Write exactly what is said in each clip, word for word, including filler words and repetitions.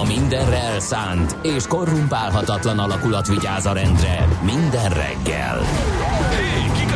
A mindenre elszánt és korrumpálhatatlan alakulat vigyáz a rendre minden reggel. Hé, kik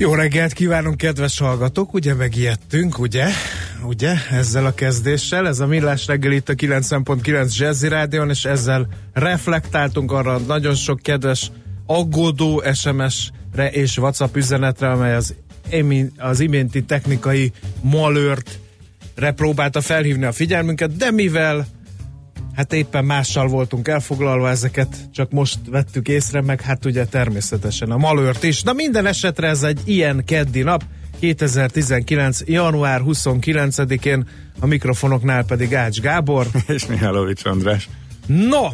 Jó reggelt kívánunk, kedves hallgatók! Ugye megijedtünk, ugye? Ugye? Ezzel a kezdéssel. Ez a Millás reggel itt a kilencven pont kilenc Jazzy Rádion, és ezzel reflektáltunk arra nagyon sok kedves aggódó es em es-re és WhatsApp üzenetre, amely az, emi, az iménti technikai malőrtre próbálta felhívni a figyelmünket, de mivel hát éppen mással voltunk elfoglalva, ezeket csak most vettük észre, meg hát ugye természetesen a malőrt is. Na minden esetre ez egy ilyen keddi nap, kétezer-tizenkilenc január huszonkilencedikén, a mikrofonoknál pedig Ács Gábor. És Mihálovics András. No,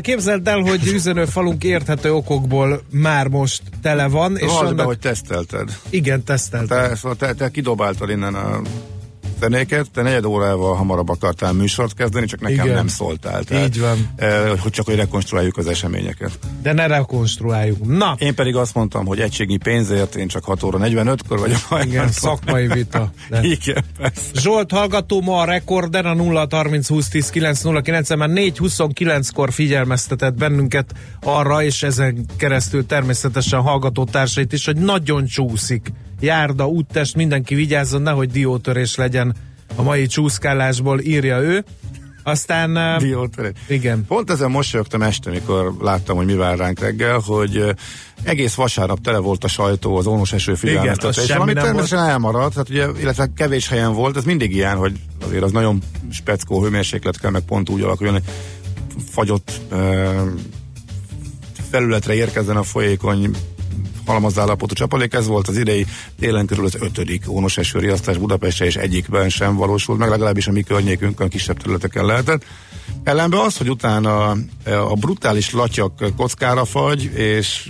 képzeld el, hogy üzenőfalunk érthető okokból már most tele van. És annak... be, hogy tesztelted. Igen, tesztelted. Te, szóval te, te kidobáltad innen a... Tenéket, te negyed órával hamarabb akartál műsort kezdeni, csak nekem igen, nem szóltál. Tehát, így van. Eh, hogy csak, hogy rekonstruáljuk az eseményeket. De ne rekonstruáljuk. Na! Én pedig azt mondtam, hogy egységnyi pénzért én csak hat óra negyvenötkor vagyok. Igen, szakmai vita. Igen, persze. Zsolt hallgató ma a rekorden, a nulla harminc húsz tíz kilenc nulla kilenc, már négy huszonkilenckor figyelmeztetett bennünket arra, és ezen keresztül természetesen hallgatótársait is, hogy nagyon csúszik. Járda, úttest, mindenki vigyázzon, nehogy diótörés legyen a mai csúszkálásból, írja ő. Aztán... Diótörés. Igen. Pont ezen mosolyogtam este, mikor láttam, hogy mi vár ránk reggel, hogy egész vasárnap tele volt a sajtó az ónos eső figyelmeztetése, ami természetesen volt. Elmaradt, hát ugye, illetve kevés helyen volt, ez mindig ilyen, hogy azért az nagyon speckó hőmérséklet kell, meg pont úgy alakuljon, hogy fagyott felületre érkezzen a folyékony halmazállapotú csapadék, ez volt az idei télen körül az ötödik ónos esőriasztás Budapestre, és egyikben sem valósult meg, legalábbis a mi környékünkön, kisebb területeken lehetett. Ellenben az, hogy utána a brutális latyak kockára fagy, és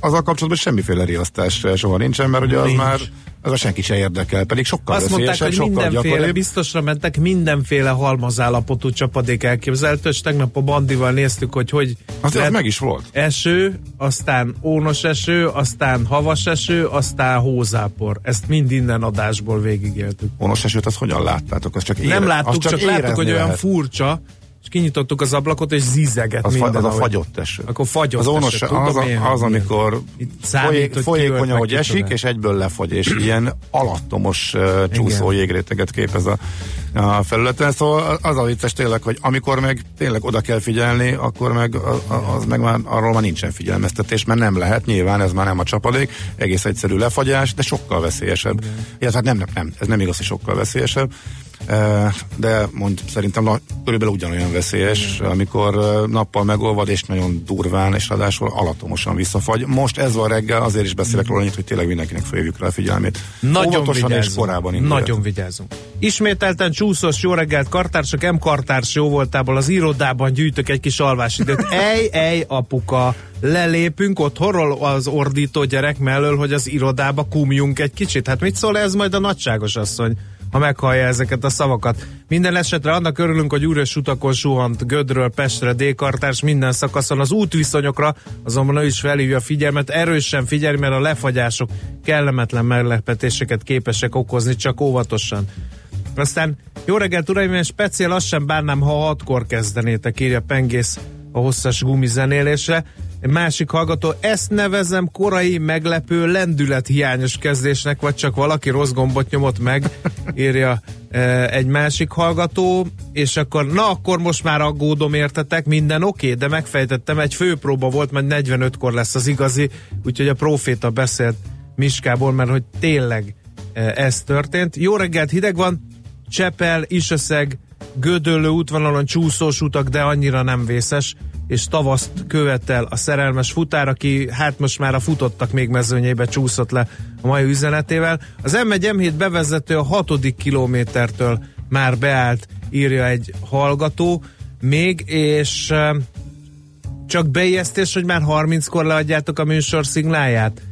azzal kapcsolatban semmiféle riasztás soha nincsen, mert ugye az Nincs. már az a senki se érdekel, pedig sokkal azt mondták, hogy mindenféle, biztosra mentek, mindenféle halmazállapotú csapadék elképzelhető, és tegnap a Bandival néztük, hogy hogy az az meg is volt. Eső, aztán ónos eső, aztán havas eső, aztán hózápor. Ezt mind innen adásból végigéltük. Ónos esőt azt hogyan láttátok? Azt csak ére... Nem láttuk, azt csak, csak láttuk, hogy lehet. Olyan furcsa, és kinyitottuk az ablakot, és zizegett az minden. Fa, az ahogy. A fagyott eső. Akkor fagyott az ónos, eső. Tudom, az, az, az, amikor folyé, folyékony, ahogy esik, és egyből lefagy, és ilyen alattomos uh, csúszó jégréteget képez a, a felületen. Szóval az a vicces tényleg, hogy amikor meg tényleg oda kell figyelni, akkor meg a, a, az meg már, arról már nincsen figyelmeztetés, mert nem lehet, nyilván ez már nem a csapadék, egész egyszerű lefagyás, de sokkal veszélyesebb. Ja, hát nem, nem, nem, ez nem igaz, hogy sokkal veszélyesebb. De mond, szerintem na, körülbelül ugyanolyan veszélyes, amikor nappal megolvad, és nagyon durván, és ráadásul alatomosan visszafagy. Most ez van reggel, azért is beszélek róla annyit, hogy tényleg mindenkinek felhívjuk rá a figyelmét. Nagyon óvatosan vigyázzunk, és korábban indult. Nagyon vigyázunk. Ismételten csúszós jó reggelt kartársak, M. Kartárs jó voltából az irodában gyűjtök egy kis alvásidőt. Ej, ej, apuka! Lelépünk otthonról az ordító gyerek mellől, hogy az irodába kumjunk egy kicsit. Hát mit szól ez majd a nagyságos asszony? ha meghallja ezeket a szavakat. Minden esetre annak örülünk, hogy üres utakon suhant Gödről Pestre D-kartárs minden szakaszon. Az útviszonyokra azonban ő is felhívja a figyelmet, erősen figyelj, mert a lefagyások kellemetlen meglepetéseket képesek okozni, csak óvatosan. Aztán jó reggelt uraim, én speciál azt sem bánnám, ha hatkor kezdenétek, írja Pengész a hosszas gumizenélésre. Egy másik hallgató, ezt nevezem korai, meglepő, lendülethiányos kezdésnek, vagy csak valaki rossz gombot nyomott meg, írja e, egy másik hallgató, és akkor, na akkor most már aggódom, értetek, minden oké, okay, de megfejtettem, egy főpróba volt, majd negyvenötkor lesz az igazi, úgyhogy a proféta beszélt Miskából, mert hogy tényleg e, ez történt. Jó reggelt, hideg van, Csepel, Iseszeg, Gödöllő útvonalon csúszós utak, de annyira nem vészes, és tavaszt követel a szerelmes futár, aki hát most már a futottak még mezőnyébe csúszott le a mai üzenetével. Az M egy M hét bevezető a hatodik kilométertől már beállt, írja egy hallgató még, és e, csak beijesztés, hogy már harminckor leadjátok a műsor szignálját.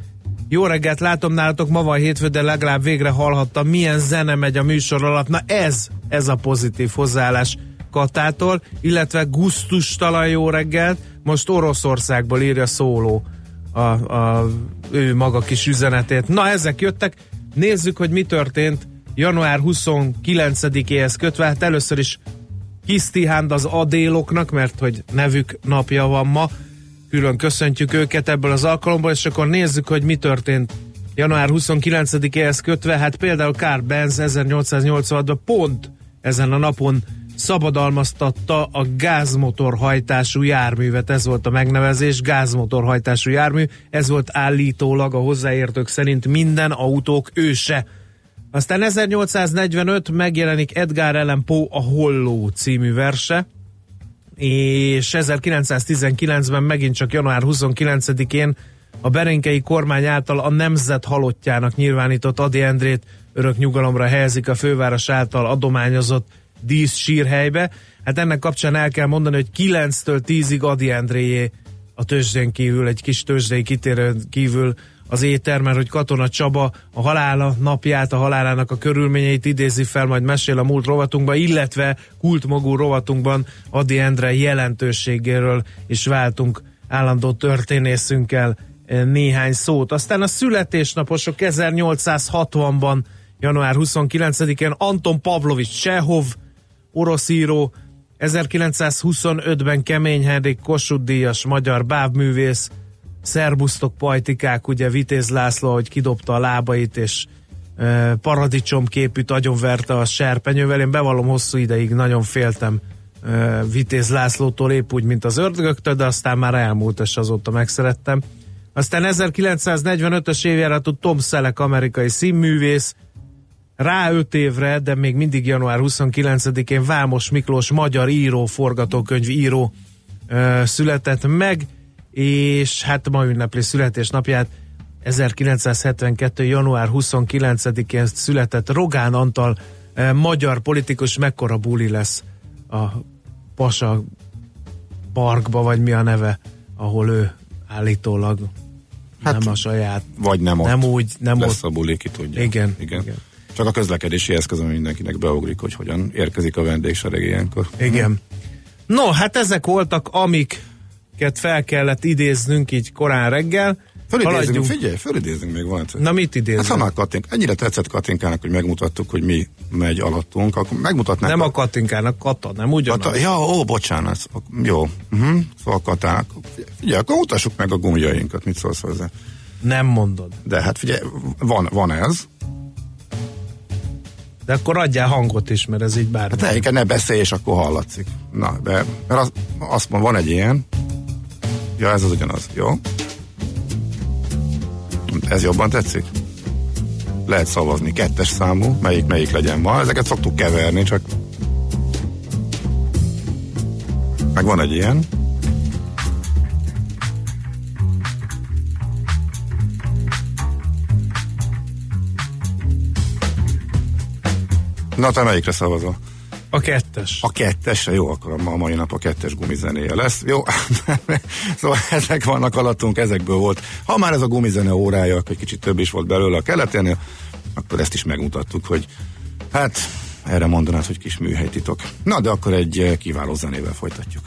Jó reggelt, látom nálatok, ma van hétfő, de legalább végre hallhattam, milyen zene megy a műsor alatt. Na ez, ez a pozitív hozzáállás Katától, illetve gusztustalan jó reggelt, most Oroszországból írja Szóló a, a, ő maga kis üzenetét. Na ezek jöttek, nézzük, hogy mi történt január huszonkilencedikéhez kötve. Hát először is Kisztihánd az adéloknak, mert hogy nevük napja van ma, külön köszöntjük őket ebből az alkalomból, és akkor nézzük, hogy mi történt január huszonkilencedikéhez kötve. Hát például Karl Benz ezernyolcszáznyolcvanhatban pont ezen a napon szabadalmaztatta a gázmotorhajtású járművet, ez volt a megnevezés, gázmotorhajtású jármű, ez volt állítólag a hozzáértők szerint minden autók őse. Aztán ezernyolcszáznegyvenöt megjelenik Edgar Ellen Poe a Holló című verse, és ezerkilencszáztizenkilencben megint csak január huszonkilencedikén a berenkei kormány által a nemzet halottjának nyilvánított Ady Endrét örök nyugalomra helyezik a főváros által adományozott dísz sírhelybe. Hát ennek kapcsán el kell mondani, hogy kilenctől tízig Ady Endréjé a tőzsdén kívül, egy kis tőzsdei kitérőn kívül az éter, mert hogy Katona Csaba a halála napját, a halálának a körülményeit idézi fel, majd mesél a múlt rovatunkban, illetve kultmogú rovatunkban Ady Endre jelentőségéről is váltunk állandó történészünkkel néhány szót. Aztán a születésnaposok ezernyolcszázhatvanban január huszonkilencedikén Anton Pavlovics Csehov, orosz író, ezerkilencszázhuszonötben Kemény Henrik Kossuth díjas magyar bábművész, szerbusztok pajtikák, ugye Vitéz László, hogy kidobta a lábait, és e, paradicsomképűt agyonverte a serpenyővel. Én bevallom, hosszú ideig nagyon féltem e, Vitéz Lászlótól, épp úgy, mint az ördögöktől, de aztán már elmúlt, és azóta megszerettem. Aztán ezerkilencszáznegyvenötös évjáratú Tom Selleck amerikai színművész, rá öt évre, de még mindig január huszonkilencedikén Vámos Miklós magyar író, forgatókönyvíró ö, született meg, és hát ma ünnepli születésnapját. ezerkilencszázhetvenkettő január huszonkilencedikén született Rogán Antal ö, magyar politikus. Mekkora buli lesz a Pasa Parkba, vagy mi a neve, ahol ő állítólag hát, nem a saját. Vagy nem, nem ott. Úgy, nem lesz ott. A buli, ki tudja. Igen, igen. igen. Csak a közlekedési eszközön mindenkinek beugrik, hogy hogyan érkezik a vendégsereg ilyenkor. Igen. No, hát ezek voltak, amiket fel kellett idéznünk így korán reggel. Fölidézünk, figyelj, fölidézünk még van. Na mit idézünk? Hát ha már Katink, ennyire tetszett Katinkának, hogy megmutattuk, hogy mi megy alattunk, akkor megmutatnánk. Nem a Katinkának, Kata, nem ugyanaz. Kata, ja, ó, bocsánat. Jó. Uh-huh. Szóval Katának. Figyelj, akkor mutassuk meg a gumjainkat, mit szólsz hozzá. Nem mondod. De hát figyelj, van, van ez. De akkor adjál hangot is, mert ez így bármi. Hát egyébként ne beszélj, és akkor hallatszik. Na, de mert az, azt mondom, van egy ilyen. Ja, ez az ugyanaz. Jó? Ez jobban tetszik? Lehet szavazni. Kettes számú, melyik, melyik legyen ma. Ezeket szoktuk keverni, csak... Meg van egy ilyen. Na, te melyikre szavazol? A kettes. A kettesre? Jó, akkor a mai nap a kettes gumizenéje lesz. Jó, szóval ezek vannak alattunk, ezekből volt. Ha már ez a gumizene órája, akkor egy kicsit több is volt belőle a keleténél, akkor ezt is megmutattuk, hogy Hát, erre mondanád, hogy kis műhelytitok. Na, de akkor egy kiváló zenével folytatjuk.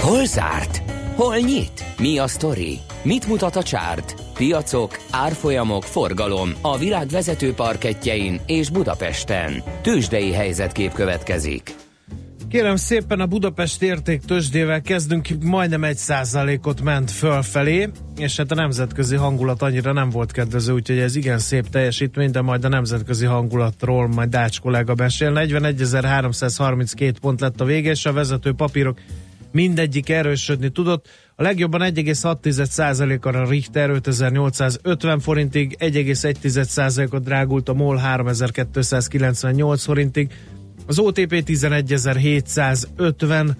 Hol zárt? Hol nyit? Mi a sztori? Mit mutat a csárt? Piacok, árfolyamok, forgalom a világ vezető parkettjein és Budapesten. Tőzsdei helyzetkép következik. Kérem szépen, a Budapest értéktőzsdével kezdünk, majdnem egy százalékot ment fölfelé, és hát a nemzetközi hangulat annyira nem volt kedvező, úgyhogy ez igen szép teljesítmény, de majd a nemzetközi hangulatról majd Ács kolléga besél. negyvenegyezer-háromszázharminckét pont lett a vége, és a vezető papírok mindegyik erősödni tudott. A legjobban egy egész hat százalékkal a Richter ötezer-nyolcszázötven forintig, egy egész egy százalékot drágult a MOL háromezer-kétszázkilencvennyolc forintig, az o té pé tizenegyezer-hétszázötven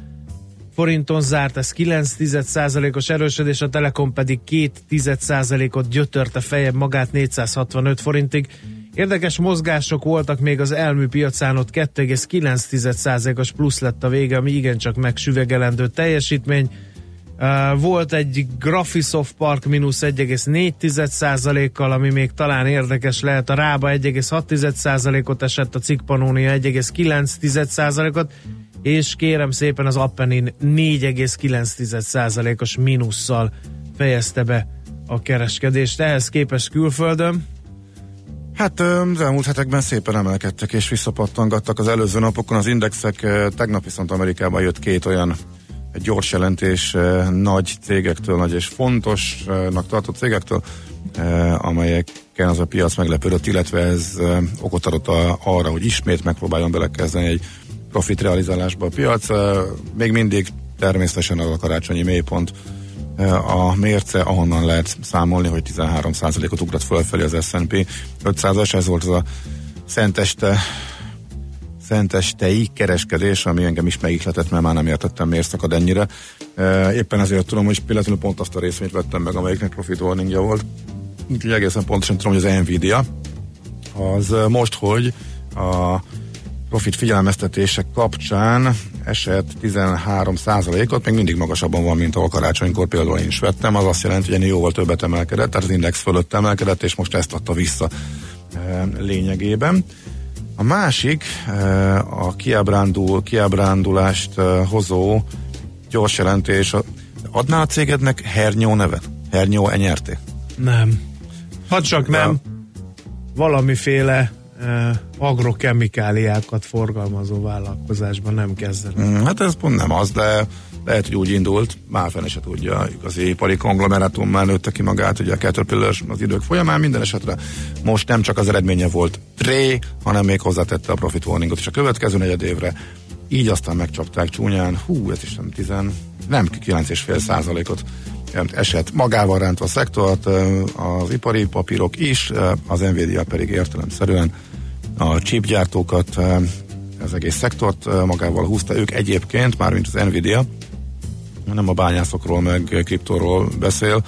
forinton zárt, ez kilenc százalékos erősödés, a Telekom pedig két százalékot gyötörte feljebb magát négyszázhatvanöt forintig, Érdekes mozgások voltak még az elmű piacán, ott kettő egész kilenc százalékos plusz lett a vége, ami igencsak megsüvegelendő teljesítmény. Volt egy Graphisoft Park mínusz egy egész négy százalékkal, ami még talán érdekes lehet. A Rába egy egész hat százalékot esett, a Cikpanónia egy egész kilenc százalékot, és kérem szépen az Appenin négy egész kilenc százalékos mínusszal fejezte be a kereskedést. Ehhez képest külföldön hát az elmúlt hetekben szépen emelkedtek és visszapattangattak az előző napokon az indexek. Tegnap viszont Amerikában jött két olyan gyors jelentés nagy cégektől, nagy és fontosnak tartott cégektől, amelyeken az a piac meglepődött, illetve ez okot adott arra, hogy ismét megpróbáljon belekezdeni egy profit realizálásba a piac. Még mindig természetesen az a karácsonyi mélypont a mérce, ahonnan lehet számolni, hogy tizenhárom százalékot ugrott fölfelé az S and P ötszázas, ez volt az a szenteste szentestei kereskedés, ami engem is megihletett, mert már nem értettem, miért szakad ennyire. Éppen ezért tudom, hogy pillanatban pont azt a részvényt vettem meg, amelyiknek profit warningja volt. Úgyhogy egészen pontosan tudom, hogy az Nvidia az most, hogy a profit figyelmeztetések kapcsán esett tizenhárom százalékot, még mindig magasabban van, mint ahol karácsonykor például én is vettem, az azt jelenti, hogy jóval többet emelkedett, tehát az index fölött emelkedett, és most ezt adta vissza lényegében. A másik, a kiábrándul, kiábrándulást hozó gyors jelentés. Adná a cégednek Hernyó nevet? Hernyó Enyerté? Nem. Hát csak nem. nem. Valamiféle eh, agrokemikáliákat forgalmazó vállalkozásban nem kezdenek. Hát ez pont nem az, de lehet, hogy úgy indult, már fene se tudja, igazi ipari konglomerátum már nőtte ki magát, ugye a Caterpillar az idők folyamán, minden esetre most nem csak az eredménye volt tré, hanem még hozzátette a profit warningot is a következő negyed évre, így aztán megcsapták csúnyán, hú, ez is nem tizen, nem kilenc egész öt százalékot esett, magával rántva a szektort, az ipari papírok is, az Nvidia pedig értelemszerűen a chipgyártókat, az egész szektort magával húzta, ők egyébként, mármint az Nvidia, nem a bányászokról meg kriptóról beszél,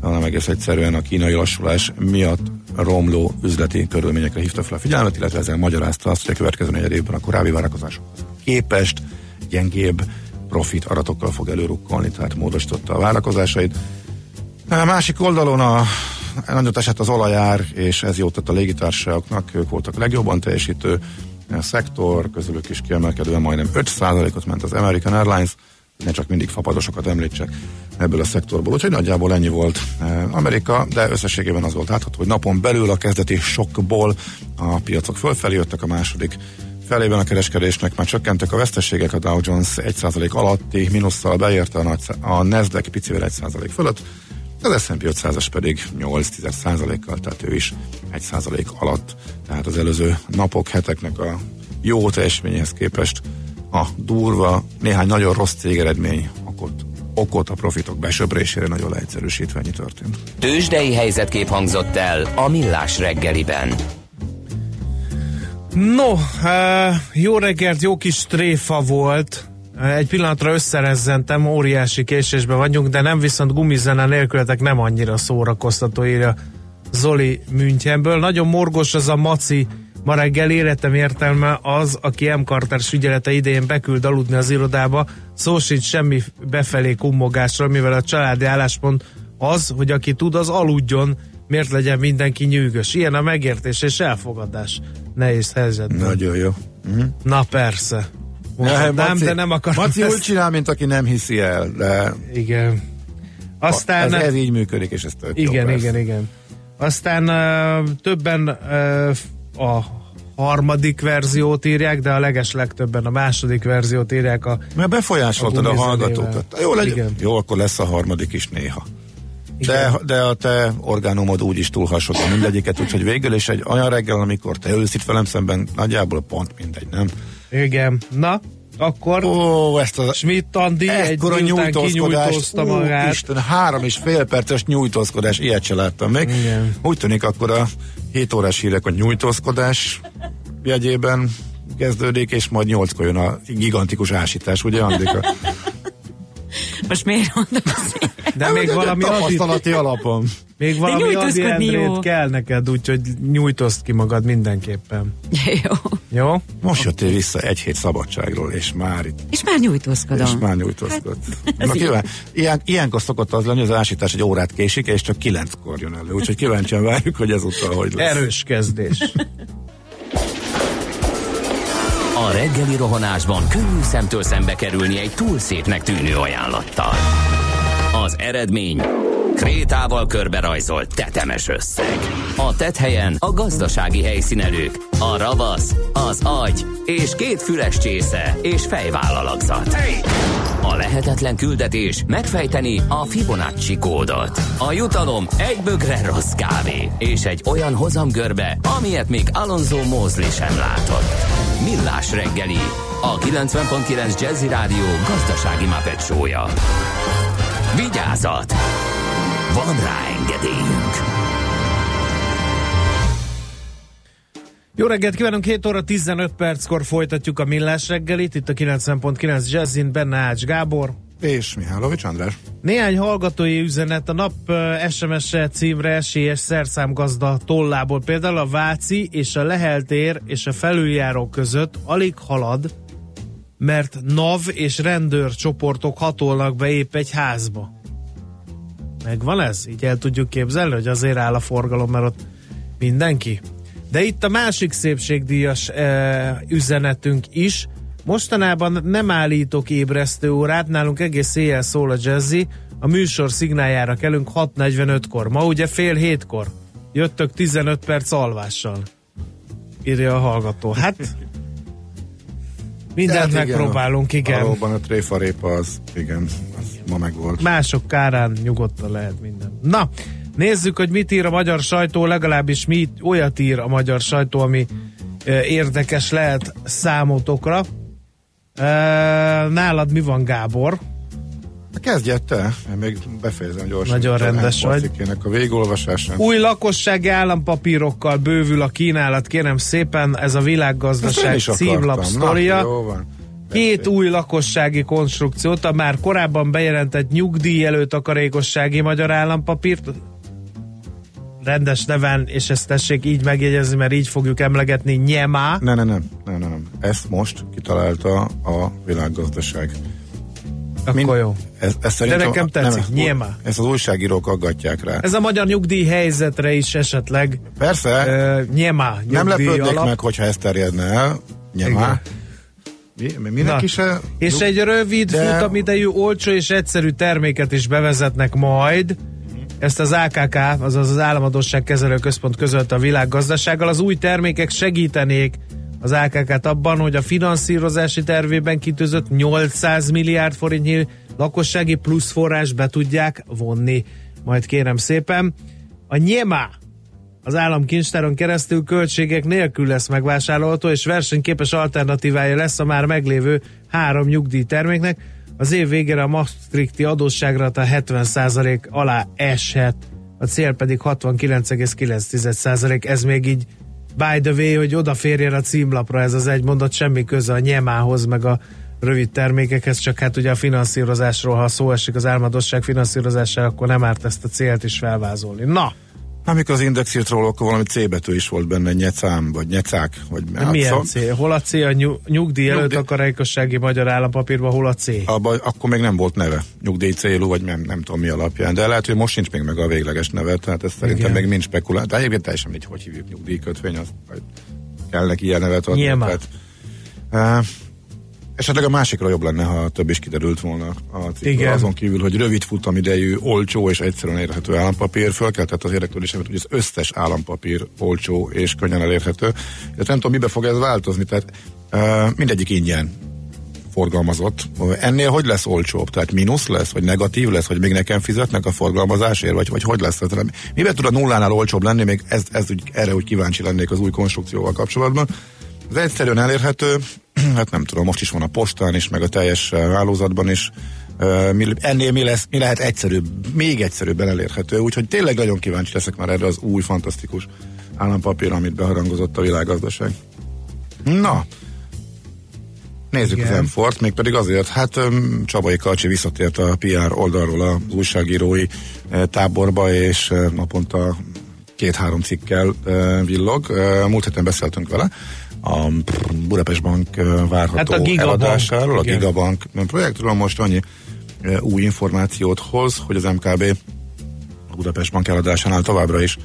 hanem egész egyszerűen a kínai lassulás miatt romló üzleti körülményekre hívta fel a figyelmet, illetve ezzel magyarázta azt, hogy a következő negyed évben a korábbi várakozásokhoz képest gyengébb profit aratokkal fog előrukkolni, tehát módosította a várakozásait. A másik oldalon a nagyot esett az olajár, és ez jót tett a légitársaságoknak, ők voltak legjobban teljesítő szektor, közülük is kiemelkedően majdnem öt százalékot ment az American Airlines, ne csak mindig fapadosokat említsek ebből a szektorból. Úgyhogy nagyjából ennyi volt Amerika, de összességében az volt látható, hogy napon belül a kezdeti sokkból a piacok fölfelé jöttek, a második felében a kereskedésnek már csökkentek a veszteségek, a Dow Jones egy százalék alatti mínusszal beérte, a, nagy, a Nasdaq picivel egy százalék fölött, az S and P ötszázas pedig nyolc egész tíz százalékkal, tehát ő is egy százalék alatt. Tehát az előző napok, heteknek a jó teljesményhez képest a durva, néhány nagyon rossz cégeredmény okot, okot a profitok besöprésére nagyon leegyszerűsítve ennyi történt. Tőzsdei helyzetkép hangzott el a Millás reggeliben. No, jó reggelt, jó kis tréfa volt. Egy pillanatra összerezzentem, óriási késésben vagyunk, de nem, viszont gumizene nélkületek nem annyira szórakoztató, írja Zoli Münchenből. Nagyon morgos az a maci. Ma reggel életem értelme az, aki M. Carter ügyelete idején beküld aludni az irodába, szó sincs semmi befelé kummogásról, mivel a családi álláspont az, hogy aki tud, az aludjon, miért legyen mindenki nyűgös. Ilyen a megértés és elfogadás nehéz helyzetben. Nagyon jó. Mm-hmm. Na persze. Mondhatnám, ne, Maci, de nem akarom. Maci ezt... úgy csinál, mint aki nem hiszi el, de... Igen. Aztán... Ez, ez így működik, és ez tök jó. Igen, igen, igen. Aztán uh, többen... Uh, a harmadik verziót írják, de a legeslegtöbben a második verziót írják. A, mert befolyásoltad a, a hallgatókat. Jó, legyen. Jó, akkor lesz a harmadik is néha. De, de a te orgánumod úgy is túlhasonló mindegyiket, úgyhogy végül is egy olyan reggel, amikor te ülsz itt velem szemben, nagyjából pont mindegy, nem? Igen. Na, akkor ó, ezt a, Schmidt Andi egy miután kinyújtózta magát. Isten, három és fél perces nyújtózkodás, ilyet se láttam még. Igen. Úgy tűnik, akkor a hét órás hírek a nyújtózkodás jegyében kezdődik, és majd nyolckor jön a gigantikus ásítás, ugye Andika? Most miért mondom az De még valami tapasztalati alapon. Még valami Ady Endrét kell neked, úgyhogy nyújtozd ki magad mindenképpen. Jó. Jó? Most jöttél vissza egy hét szabadságról, és már itt. És már nyújtózkodom. És már nyújtózkod. Hát, ilyen. Ilyen, ilyenkor szokott az lenni, hogy az ásítás egy órát késik, és csak kilenckor jön elő. Úgyhogy kíváncsian várjuk, hogy ezúttal hogy lesz. Erős kezdés. A reggeli rohanásban könnyű szemtől szembe kerülni egy túl szépnek tűnő ajánlattal. Az eredmény... krétával körberajzolt tetemes összeg. A tetthelyen a gazdasági helyszínelők, a ravasz, az agy és két füles csésze és fejvállalakzat. A lehetetlen küldetés megfejteni a Fibonacci kódot. A jutalom egy bögre rossz kávé és egy olyan hozamgörbe, amilyet még Alonso Mosley sem látott. Millás reggeli, a kilencven pont kilenc Jazzy Rádió gazdasági Muppet show-ja. Vigyázat! Van rá engedélyünk. Jó reggelt kívánunk, hét óra tizenöt perckor folytatjuk a Millás reggelit, itt a kilencven pont kilenc Jazzin, benne Ács Gábor. És Mihálovics András. Néhány hallgatói üzenet a nap es em es-re címre esélyes szerszámgazda tollából. Például a Váci és a Lehel tér és a felüljáró között alig halad, mert NAV és rendőrcsoportok hatolnak be épp egy házba. Megvan ez? Így el tudjuk képzelni, hogy azért áll a forgalom, mert ott mindenki. De itt a másik szépségdíjas e, üzenetünk is. Mostanában nem állítok ébresztő órát, nálunk egész éjjel szól a Jazzy, a műsor szignáljára kelünk hat negyvenötkor. Ma ugye fél hétkor. Jöttök tizenöt perc alvással. Írja a hallgató. Hát... mindent hát, igen, megpróbálunk, igen. Valóban a tréfarépa az, igen, az ma megvolt. Mások kárán nyugodtan lehet minden. Na, nézzük, hogy mit ír a magyar sajtó, legalábbis mi olyat ír a magyar sajtó, ami e, érdekes lehet számotokra. E, nálad mi van, Gábor? Kezdjed te, még befejezem gyorsan. Nagyon rendes vagy. A végolvasásán. Új lakossági állampapírokkal bővül a kínálat, kérem szépen, ez a világgazdaság címlap sztoria. Két új lakossági konstrukciót, a már korábban bejelentett nyugdíj előtakarékossági magyar állampapírt, rendes neven, és ezt tessék így megjegyezni, mert így fogjuk emlegetni, nyemá. Ne, ne, nem, ne, ne, nem. Ezt most kitalálta a világgazdaság. Akkor jó. Ez, ez de nekem a, tetszik, nem, nyilván. Ezt az újságírók aggatják rá. Ez a magyar nyugdíj helyzetre is esetleg. Persze. Uh, nyilván. Nem lepődnék alap. meg, hogyha ez terjedne el. Nyilván. Mi, minek is a, és nyug... egy rövid, de... futamidejű, olcsó és egyszerű terméket is bevezetnek majd. Ezt az á ká ká, azaz az Államadósság Kezelő Központ közölt a világgazdasággal. Az új termékek segítenék az á ká ká-t abban, hogy a finanszírozási tervében kitűzött nyolcszáz milliárd forintnyi lakossági plusz forrás be tudják vonni. Majd kérem szépen, a nyemá az államkincstáron keresztül költségek nélkül lesz megvásárolható, és versenyképes alternatívája lesz a már meglévő három nyugdíjterméknek. Az év végére a Maastrichti adósságrata hetven százalék alá eshet, a cél pedig hatvankilenc egész kilenc százalék. Ez még így by the way, hogy odaférjen a címlapra, ez az egy mondat, semmi köze a nyemához, meg a rövid termékekhez, csak hát ugye a finanszírozásról, ha szó esik az álmodosság finanszírozására, akkor nem árt ezt a célt is felvázolni. Na! Amikor az Index írt róla, akkor valami C betű is volt benne, nyecám, vagy nyecák, vagy hát, milyen szó? C? Hol a C? A nyugdíj, nyugdíj előtakarékossági magyar állampapírban, hol a C? Abba, akkor még nem volt neve, nyugdíj célú, vagy nem, nem tudom mi alapján, de lehet, hogy most nincs még meg a végleges neve, tehát ez szerintem igen, még nincs spekulált. De egyébként teljesen így, hogy hívjuk, nyugdíjkötvény, az, vagy kell neki ilyen nevet adni. Nyilván. Tehát, uh, esetleg a másikra jobb lenne, ha több is kiderült volna a cikkről. Azon kívül, hogy rövid futamidejű, olcsó és egyszerűen érhető állampapír, fölkeltett az érdeklődésemet, hogy az összes állampapír olcsó és könnyen elérhető. De nem tudom, mibe fog ez változni, tehát uh, mindegyik ingyen forgalmazott. Ennél hogy lesz olcsóbb? Tehát mínusz lesz, vagy negatív lesz, vagy még nekem fizetnek a forgalmazásért, vagy, vagy hogy lesz? Miben tud a nullánál olcsóbb lenni? Még ez, ez, erre úgy kíváncsi lennék az új konstrukcióval kapcsolatban. Az egyszerűen elérhető, hát nem tudom, most is van a postán is, meg a teljes hálózatban is. Ennél mi, lesz, mi lehet egyszerűbb, még egyszerűbben elérhető, úgyhogy tényleg nagyon kíváncsi leszek már erre az új, fantasztikus állampapír, amit beharangozott a világgazdaság. Na, Nézzük igen. az M-Fort, mégpedig azért, hát Csabai Kalcsi visszatért a pé er oldalról az újságírói táborba, és naponta két-három cikkel villog. Múlt héten beszéltünk vele a Budapest Bank várható hát a eladásáról, a Gigabank projektről. Most annyi új információt hoz, hogy az em ká bé a Budapest Bank eladásánál továbbra is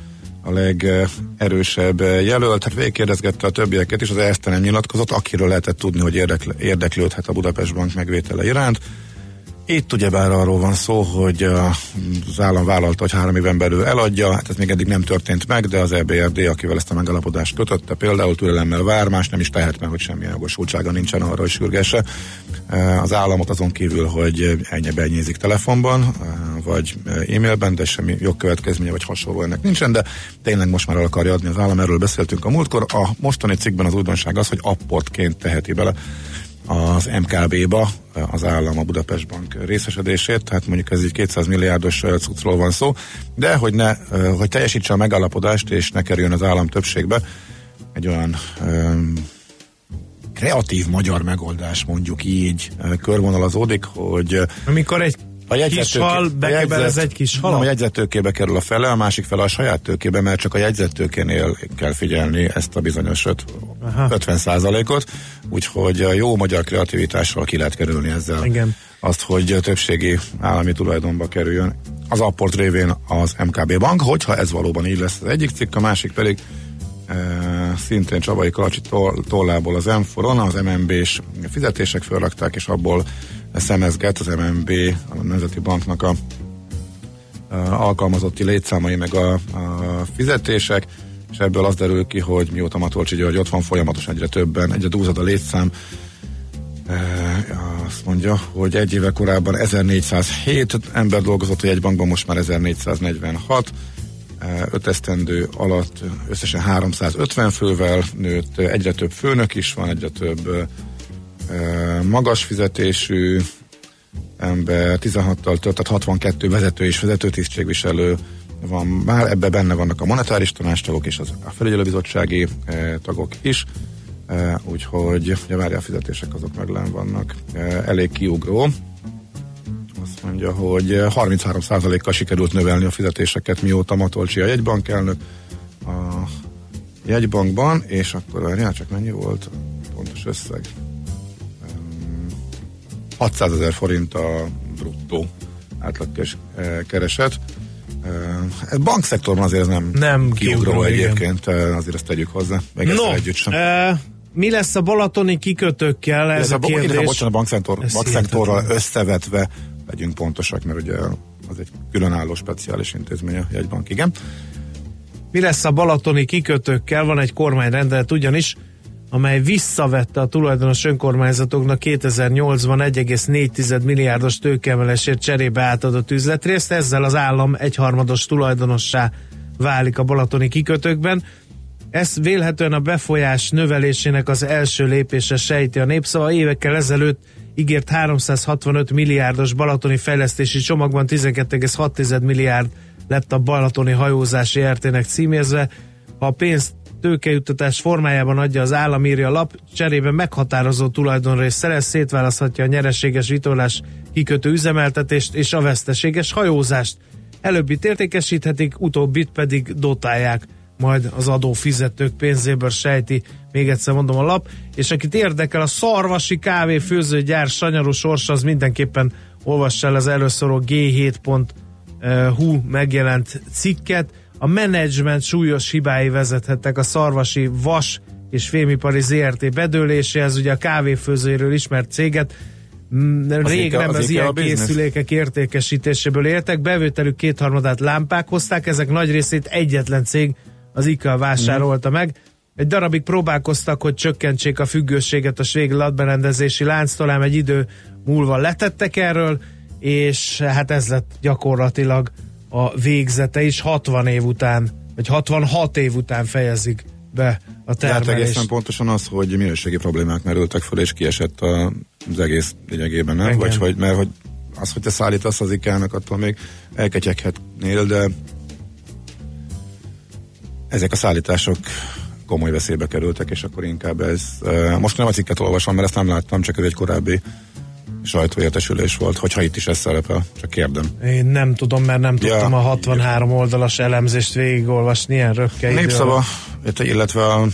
a legerősebb jelölt. Hát végigkérdezgette a többieket is, az e es té nem nyilatkozott, akiről lehetett tudni, hogy érdekl- érdeklődhet a Budapest Bank megvétele iránt. Itt ugyebár arról van szó, hogy az állam vállalta, hogy három éven belül eladja, hát ez még eddig nem történt meg, de az e bé er dé, akivel ezt a megállapodást kötötte, például türelemmel vár, más nem is tehet meg, hogy semmilyen jogosultsága nincsen arra, hogy sürgesse az államot, azon kívül, hogy elnyebenyézik telefonban, vagy e-mailben, de semmi jogkövetkezménye, vagy hasonló ennek nincsen, de tényleg most már el akarja adni az állam, erről beszéltünk a múltkor. A mostani cikkben az újdonság az, hogy apportként teheti bele az em ká bé-ba az állam a Budapest Bank részesedését, tehát mondjuk ez így kétszáz milliárdos cuccról van szó, de hogy, ne, hogy teljesítse a megállapodást, és ne kerüljön az állam többségbe, egy olyan um, kreatív magyar megoldás, mondjuk így, körvonalazódik, hogy... Amikor egy A kis hal bekebel, ez egy kis hal? Nem, a jegyzettőkébe kerül a fele, a másik fele a saját tőkébe, mert csak a jegyzettőkénél kell figyelni ezt a bizonyos ötven százalékot, úgyhogy jó magyar kreativitással ki lehet kerülni ezzel. Igen. Azt, hogy többségi állami tulajdonba kerüljön az apport révén az em ká bé Bank, hogyha ez valóban így lesz, az egyik cikk, a másik pedig e, szintén Csabai Kalacsi tollából az em foron, az em en bé-s fizetések fölrakták, és abból szemezget az em en bé, a Nemzeti Banknak a, a alkalmazotti létszámai, meg a, a fizetések, és ebből az derül ki, hogy mióta Matolcsi György ott van, folyamatosan egyre többen, egyre dúzad a létszám. E, azt mondja, hogy egy évvel korábban ezernégyszázhét ember dolgozott a jegybankban, most már ezernégyszáznegyvenhat, öt esztendő alatt összesen háromszázötven fővel nőtt, egyre több főnök is van, egyre több magas fizetésű ember, tizenhattal több, tehát hatvankettő vezető és vezetőtisztségviselő van már, ebben benne vannak a monetáris tanácstagok és az a felügyelőbizottsági tagok is, úgyhogy ugye várja, a fizetések azok meg lenn vannak, elég kiugró. Azt mondja, hogy harminchárom százalékkal sikerült növelni a fizetéseket, mióta Matolcsi a jegybank elnök a jegybankban, és akkor várjál, csak mennyi volt pontos összeg? hatszázezer forint a bruttó átlagos kereset. A bankszektorban azért nem, nem kiugró egyébként, azért ezt tegyük hozzá. Meg no, együtt sem. E, mi lesz a balatoni kikötőkkel? Ez, ez a, a kérdés. Kérdés. Bocsánat, a bankszektor, bankszektorral összevetve legyünk pontosak, mert ugye az egy különálló speciális intézmény a jegybank, igen. Mi lesz a balatoni kikötőkkel? Van egy kormányrendelet ugyanis, amely visszavette a tulajdonos önkormányzatoknak kétezer-nyolcban egy egész négy milliárdos tőkeemelésért cserébe átadott üzletrészt, ezzel az állam egyharmados tulajdonossá válik a balatoni kikötőkben. Ez vélhetően a befolyás növelésének az első lépése, sejti a Népszava. Évekkel ezelőtt ígért háromszázhatvanöt milliárdos balatoni fejlesztési csomagban tizenkettő egész hat milliárd lett a balatoni hajózási er té-nek címézve. Ha a pénzt tőkejuttatás formájában adja az állam, írja a lap, cserébe meghatározó tulajdonrészt szerez, szétválaszthatja a nyereséges vitorlás kikötő üzemeltetést és a veszteséges hajózást. Előbbit értékesíthetik, utóbbit pedig dotálják majd az adófizetők pénzéből, sejti, még egyszer mondom, a lap. És akit érdekel a szarvasi kávéfőzőgyár sanyarú sorsa, az mindenképpen olvassa el az előszoró gé hét pont hú megjelent cikket. A menedzsment súlyos hibái vezethettek a szarvasi vas és fémipari zé er té bedőléséhez, ugye a kávéfőzőről ismert céget az rég Ike, nem az, az ilyen készülékek értékesítéséből éltek, bevételük kétharmadát lámpák hozták, ezek nagy részét egyetlen cég, az Ikea vásárolta hmm. meg. Egy darabig próbálkoztak, hogy csökkentsék a függőséget a svéd latberendezési lánctól, ám egy idő múlva letettek erről, és hát ez lett gyakorlatilag a végzete is. Hatvan év után, vagy hatvanhat év után fejezik be a termelést. Tehát egészen pontosan az, hogy minőségi problémák merültek föl, és kiesett az egész lényegében, nem? Vagy, vagy, mert hogy az, hogy te szállítasz az Ikeának, attól még elketyeghetnél, de ezek a szállítások komoly veszélybe kerültek, és akkor inkább ez... Most nem a cikket olvasom, mert ezt nem láttam, csak ez egy korábbi sajtóértesülés volt, hogyha itt is ez szerepel, csak kérdem. Én nem tudom, mert nem ja, tudtam a hatvanhárom ja. oldalas elemzést végigolvasni, ilyen röpke idő. Népszava, illetve a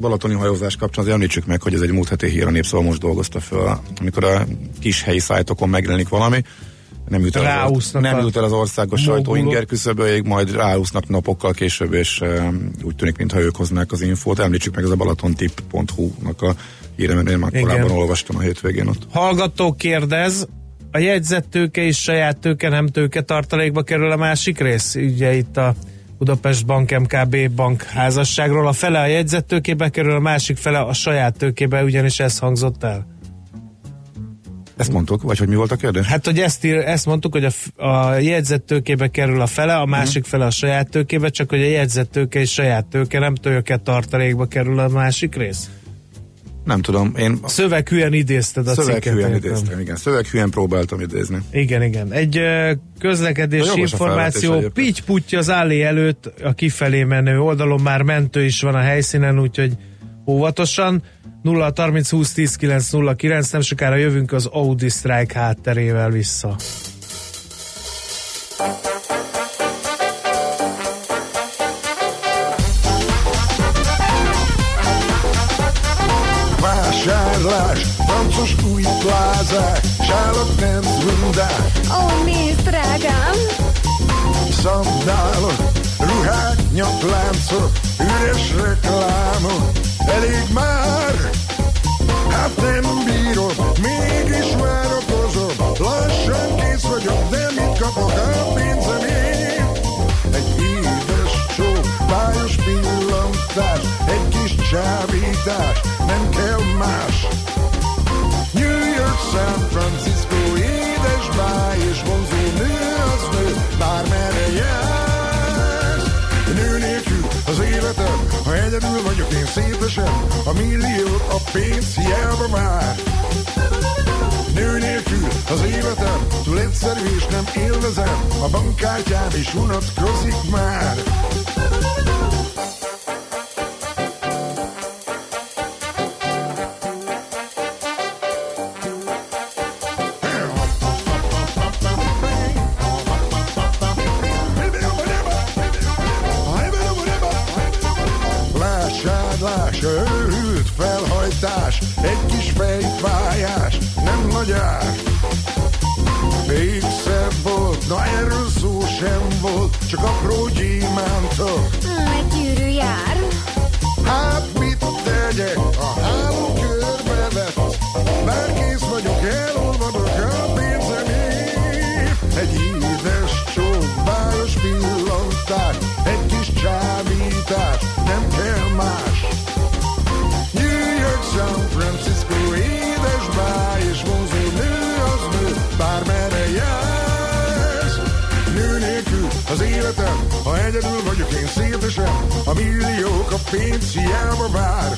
balatoni hajózás kapcsán említsük meg, hogy ez egy múlt heti hír, a Népszava most dolgozta föl. Amikor a kis helyi szájtokon megjelenik valami, nem jut el az, nem jut el az országos sajtó inger küszöböig, majd ráúsznak napokkal később, és e, úgy tűnik, mintha ők hoznák az infót. Említsük meg, ez a balatontip pont hu-nak a híre, mert én már igen. korábban olvastam a hétvégén ott. Hallgató kérdez, a jegyzett tőke és saját tőke, nem tőke tartalékba kerül a másik rész? Ugye itt a Budapest Bank em ká bé bank házasságról a fele a jegyzett tőkébe kerül, a másik fele a saját tőkébe, ugyanis ez hangzott el. Ezt mondtuk, vagy hogy mi volt a kérdés? Hát, hogy ezt, ír, ezt mondtuk, hogy a, a jegyzett tőkébe kerül a fele, a másik uh-huh. fele a saját tőkébe, csak hogy a jegyzett tőke és saját tőke, nem tőke tartalékba kerül a másik rész? Nem tudom, én... Szöveghűen idézted a cikket. Szöveghűen idéztem, igen. Szöveghűen próbáltam idézni. Igen, igen. Egy közlekedési információ, pitty-putty az állé előtt a kifelé menő oldalon, már mentő is van a helyszínen, úgyhogy óvatosan. nulla harminc húsz tíz kilenc nulla kilenc, nem sokára jövünk az Audi Strike hátterével vissza. Vásárlás, francos új plázák, sálat nem rundák. Ó, nézd, drágám! Szandálok, ruhák, nyakláncok, üres reklámok. Elég már, hát nem bírom, mégis várakozom, lassan kész vagyok, de mit kapok a pénzemért? Egy édes csók, bájos pillantás, egy kis csábítás, nem kell más. New York, San Francisco, édes báj és vonzó nő az nő, bármerre jársz. Nő nélkül az életem, ha egyedül vagyok én szétesem, a millió a pénz hiába már. Nő nélkül az életem túl egyszerű és nem élvezem, a bankkártyám is unatkozik már. Őrült felhajtás, egy kis fejfájás, nem nagy ár. Fékszebb volt, na erről szó sem volt, csak apró gyémántok. Egy gyűrű jár. Hát mit tegyek, a háló körbe vett, bár kész vagyok, elolvadok a pénzemért. Egy édes csók, város pillantás, egy kis csábítás, nem kell más. San Francisco, édes báj és vonzó nő az nő, bármerre jársz. Nő nélkül az életem, ha egyedül vagyok én szétesem, a milliók a pénz hiába vár.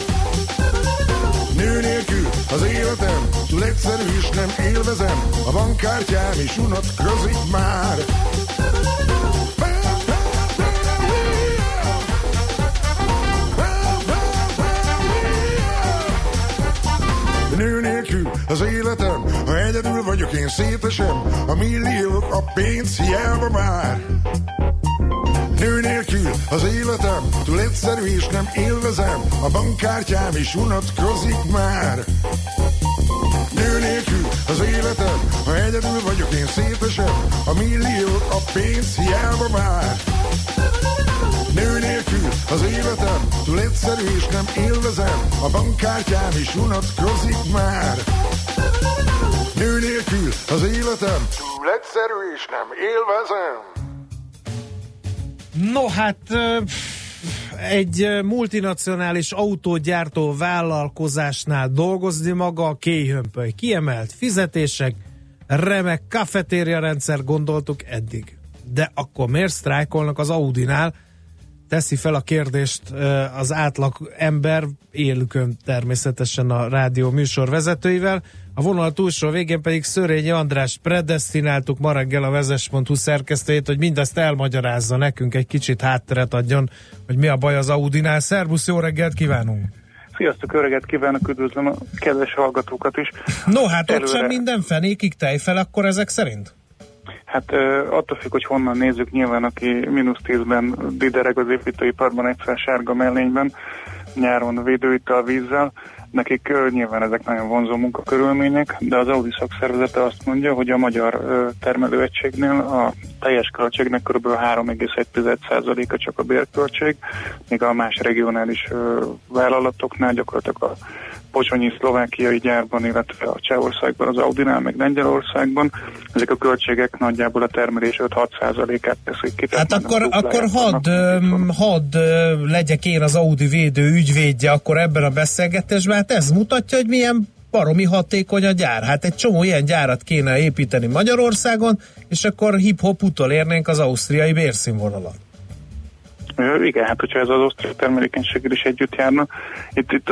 Nő nélkül az életem, túl egyszerű is nem élvezem, a bankkártyám is unatkozik már. Nő nélkül az életem, ha egyedül vagyok én szétesem, a milliók a pénz hiába már. Nő nélkül az életem, túl egyszerű és nem élvezem, a bankkártyám is unatkozik már. Nő nélkül az életem, ha egyedül vagyok én szétesem, a milliók a pénz hiába már. Nő nélkül az életem, túl egyszerű és nem élvezem, a bankkártyám is unatkozik már. Nő nélkül az életem, túl egyszerű és nem élvezem. No hát, egy multinacionális autógyártó vállalkozásnál dolgozni maga a kéjhömpöly. Kiemelt fizetések, remek kafetéria rendszer, gondoltuk eddig. De akkor miért sztrájkolnak az Audinál? teszi fel a kérdést az átlag ember, élükön természetesen a rádió műsor vezetőivel. A vonal túlsó végén pedig Szörényi András, predesztináltuk ma reggel a vezes pont hu szerkesztőjét, hogy mindezt elmagyarázza nekünk, egy kicsit hátteret adjon, hogy mi a baj az Audinál. Szerbusz, jó reggelt kívánunk! Sziasztok, jó reggelt kívánok, üdvözlöm a kedves hallgatókat is. No, hát előre... ott sem minden fenékig tej fel akkor ezek szerint? Hát attól függ, hogy honnan nézzük, nyilván aki mínusz tízben didereg az építőiparban egyszer sárga mellényben, nyáron védőittal, vízzel, nekik nyilván ezek nagyon vonzó munkakörülmények, de az Audi szakszervezete azt mondja, hogy a magyar termelőegységnél a teljes költségnek kb. három egész egy százaléka csak a bérköltség, míg a más regionális vállalatoknál, gyakorlatilag a pocsonyi szlovákiai gyárban, illetve a Csehországban, az Audinál, meg Lengyelországban ezek a költségek nagyjából a termelés öt-hat százalékát teszik ki. Hát akkor, akkor hadd had, legyek én az Audi védő ügyvédje akkor ebben a beszélgetésben. Hát ez mutatja, hogy milyen baromi hatékony a gyár. Hát egy csomó ilyen gyárat kéne építeni Magyarországon, és akkor hip-hop utolérnénk az ausztriai bérszínvonalat. Igen, hát hogyha ez az osztrák termelékenységgel is együtt járna. Itt, itt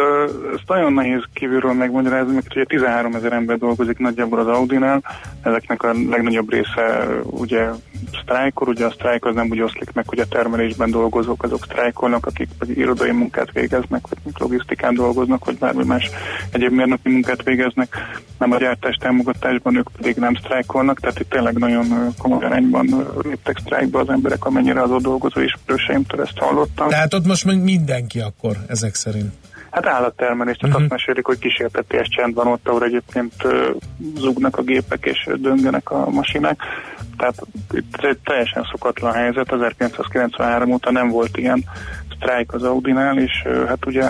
ezt nagyon nehéz kívülről megmagyarázni, mert ugye tizenháromezer ember dolgozik nagyjából az Audinál, ezeknek a legnagyobb része ugye sztrájkol, ugye a sztrájk az nem úgy oszlik meg, hogy a termelésben dolgozók azok sztrájkolnak, akik pedig irodai munkát végeznek, vagy logisztikán dolgoznak, vagy bármi más egyéb mérnöki munkát végeznek, nem a gyártás támogatásban, ők pedig nem sztrájkolnak, tehát itt tényleg nagyon komoly arányban léptek sztrájkba az emberek, amennyire az ott dolgozó ismerőseimtől ezt hallottam. Tehát ott most mindenki akkor ezek szerint. Hát állattermelés, tehát uh-huh. azt mesélik, hogy kísértetés csend van ott, ahol egyébként zúgnak a gépek és döngenek a masinák. Tehát itt egy teljesen szokatlan helyzet, ezerkilencszázkilencvenhárom óta nem volt ilyen sztrájk az Audinál, és hát ugye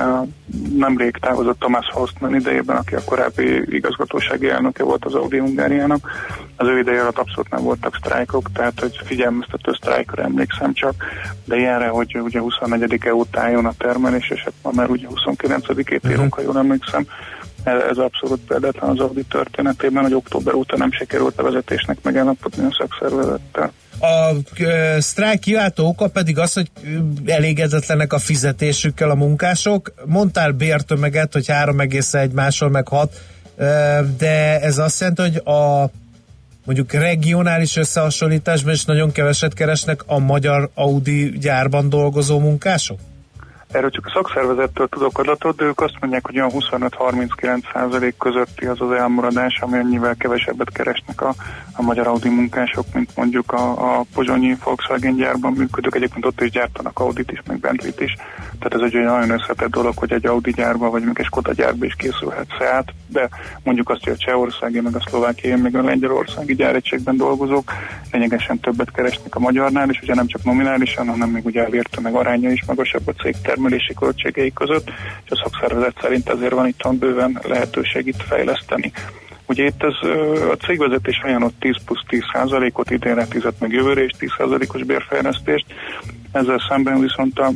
nemrég távozott Thomas Horstman idejében, aki a korábbi igazgatósági elnöke volt az Audi Hungáriának. Az ő ideje alatt abszolút nem voltak sztrájkok, tehát hogy figyelmeztető sztrájkra emlékszem csak, de ilyenre, hogy ugye huszonnegyedike óta jön a termelés, és hát ma már ugye huszonkilencedikét írunk, ha jól emlékszem. Ez abszolút példátlan az Audi történetében, hogy október óta nem sikerült a vezetésnek megállapodni a szakszervezettel. A e, sztrájk kiváltó oka pedig az, hogy elégedetlenek a fizetésükkel a munkások. Mondtál bértömeget, hogy három egész egy, máshol meg hat, de ez azt jelenti, hogy a mondjuk regionális összehasonlításban is nagyon keveset keresnek a magyar Audi gyárban dolgozó munkások? Erről csak a szakszervezettől tudok adatot, de ők azt mondják, hogy olyan huszonöt-harminckilenc százalék közötti az az elmaradás, ami annyivel kevesebbet keresnek a, a magyar Audi munkások, mint mondjuk a, a pozsonyi Volkswagen gyárban működők. Egyébként ott is gyártanak Audit is, meg Bentleyt is. Tehát ez egy olyan összetett dolog, hogy egy Audi gyárban, vagy még egy Skoda gyárban is készülhet Seat, de mondjuk azt, hogy a csehországi, meg a szlovákiai, meg a lengyelországi gyáregységben dolgozók lényegesen többet keresnek a magyarnál, és ugye nem csak nominálisan, hanem még ugye elérte meg aránya is magasabb a cégtermény termelési költségei között, és a szakszervezet szerint azért van itt bőven lehetőség itt fejleszteni. Ugye itt ez, a cégvezetés ajánlott tíz plusz tíz százalékot, idénre tízet meg jövőre, és tíz százalékos bérfejlesztést, ezzel szemben viszont a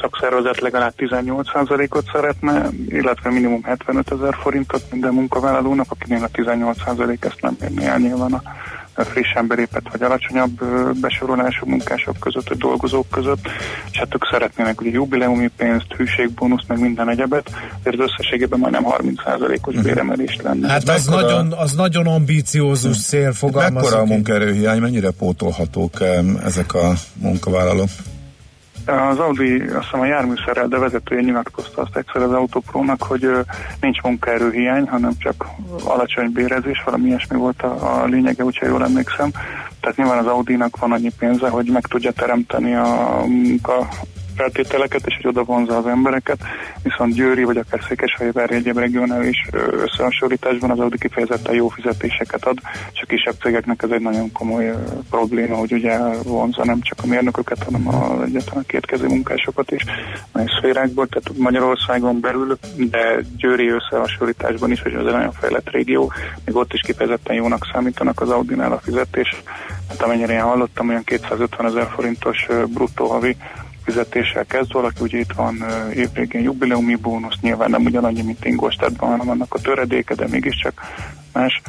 szakszervezet legalább tizennyolc százalékot szeretne, illetve minimum hetvenötezer forintot minden munkavállalónak, akinél a tizennyolc százalék ezt nem érni el nyilván a frissen belépett vagy alacsonyabb besorolású munkások között, vagy dolgozók között, és hát ők szeretnének ugye jubileumi pénzt, hűségbónuszt, meg minden egyebet, ezért az összességében majdnem harminc százalékos béremelés lenne. Hát az, mekkora, nagyon, az nagyon ambíciózus cél, fogalmazok. Mekkora a munkaerőhiány, mennyire pótolhatók ezek a munkavállalók? Az Audi, azt hiszem a járműszerrel, de vezetője nyilatkozta azt egyszer az Autoprónak, hogy nincs munkaerőhiány, hanem csak alacsony bérezés, valami ilyesmi volt a, a lényege, úgyhogy jól emlékszem. Tehát nyilván az Audinak van annyi pénze, hogy meg tudja teremteni a munka feltételeket, és hogy oda vonzza az embereket, viszont Győri vagy akár Székesfehérvár egyéb regionális összehasonlításban az Audi kifejezetten jó fizetéseket ad, és a kisebb cégeknek ez egy nagyon komoly probléma, hogy ugye vonzza nem csak a mérnököket, hanem az egyetlen a kétkezi munkásokat is, nagy szférákból, tehát Magyarországon belül, de Győri összehasonlításban is, hogy ez egy nagyon fejlett régió, még ott is kifejezetten jónak számítanak az Audinál a fizetés, hát amennyire én hallottam, olyan kétszázötvenezer forintos bruttó havi fizetéssel kezd valaki, ugye itt van évvégén jubileumi bónusz, nyilván nem ugyanannyi, mint Ingolstadtban, hanem annak a töredéke, de mégiscsak más,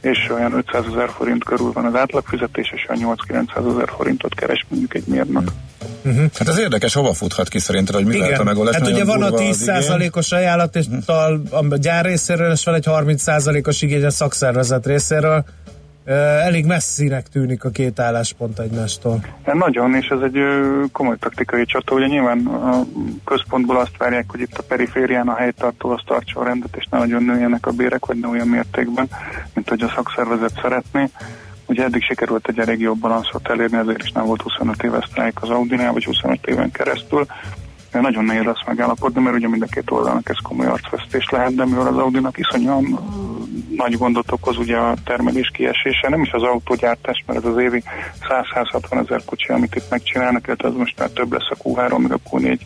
és olyan ötszázezer forint körül van az átlagfizetés, és olyan nyolc-kilencszázezer forintot keres mondjuk egy mérnök. Uh-huh. Hát ez érdekes, hova futhat ki szerinted, hogy mi igen. lehet a megoldás? Hát ugye van a tíz százalékos ajánlattal a gyár részéről, és van egy harminc százalékos igény a szakszervezet részéről. Elég messzinek tűnik a két álláspont egymástól. De nagyon, és ez egy komoly taktikai csata. Ugye nyilván a központból azt várják, hogy itt a periférián a helytartó az tartsa a rendet, és ne nagyon nőjenek a bérek, vagy ne olyan mértékben, mint hogy a szakszervezet szeretné. Ugye eddig sikerült egy elég jobb balanszot elérni, ezért is nem volt huszonöt éves sztrájk az Audinál, vagy huszonöt éven keresztül. Nagyon nehéz lesz megállapodni, mert ugye mind a két oldalnak ez komoly arcvesztés lehet, de mivel az Audinak iszonyan nagy gondot okoz ugye a termelés kiesése, nem is az autógyártás, mert ez az évi száz-százhatvan ezer kocsi, amit itt megcsinálnak, illetve az most már több lesz a kú három, meg a kú négy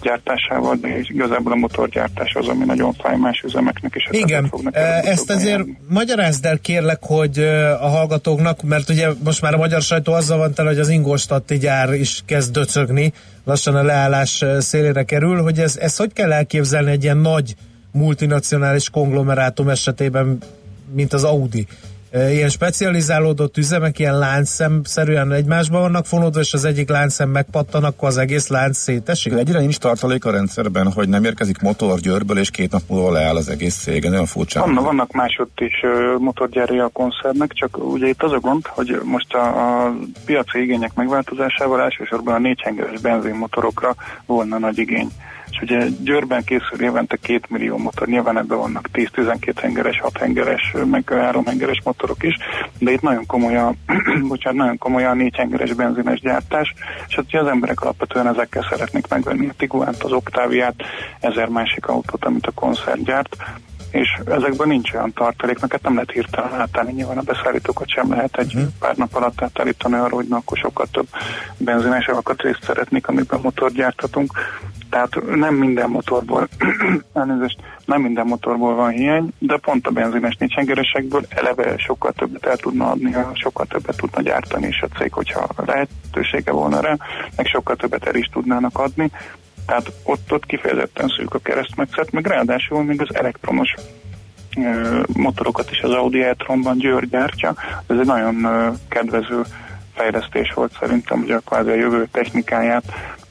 gyártásával, de igazából a motorgyártás az, ami nagyon fáj más üzemeknek is. Igen, ezt azért magyarázd el kérlek, hogy a hallgatóknak, mert ugye most már a magyar sajtó azzal van tele, hogy az ingolstadti gyár is kezd döcögni, lassan a leállás szélére kerül, hogy ez, ezt hogy kell elképzelni egy ilyen nagy multinacionális konglomerátum esetében, mint az Audi. Ilyen specializálódott üzemek, ilyen láncszemszerűen egymásban vannak fonódva, és az egyik láncszem megpattan, akkor az egész lánc szétesik. Egyre nincs tartalék a rendszerben, hogy nem érkezik motor Győrből, és két nap múlva leáll az egész cég. Nagyon furcsa. Vannak, vannak másodt is motorgyári a koncernek, csak ugye itt az a gond, hogy most a, a piaci igények megváltozásával elsősorban a négyhengeres benzinmotorokra volna nagy igény. És ugye Győrben készül évente két millió motor, nyilván ebben vannak tíz-tizenkét hengeres, hat hengeres, meg három hengeres motorok is, de itt nagyon komoly a, bocsánat, nagyon komoly a négy hengeres benzines gyártás, és hát ugye az emberek alapvetően ezekkel szeretnék megvenni a Tiguant, az Octaviát, ezer másik autót, amit a koncern gyárt, és ezekben nincs olyan tartalék, mert hát nem lehet hirtelen átállni, nyilván a beszállítókat sem lehet egy hmm. pár nap alatt átállítani arra, hogy na, akkor sokkal több benzines alkatrészt szeretnék, amiben motort gyártatunk. Tehát nem minden motorból elnézést, nem minden motorból van hiány, de pont a benzines négyhengeresekből eleve sokkal többet el tudna adni, sokkal többet tudna gyártani is a cég, hogyha lehetősége volna rá, meg sokkal többet el is tudnának adni. Tehát ott, ott kifejezetten szűk a keresztmetszet, meg ráadásul még az elektromos ö, motorokat is az Audi e-tronban Győr gyártja. Ez egy nagyon ö, kedvező fejlesztés volt szerintem, ugye kvázi a jövő technikáját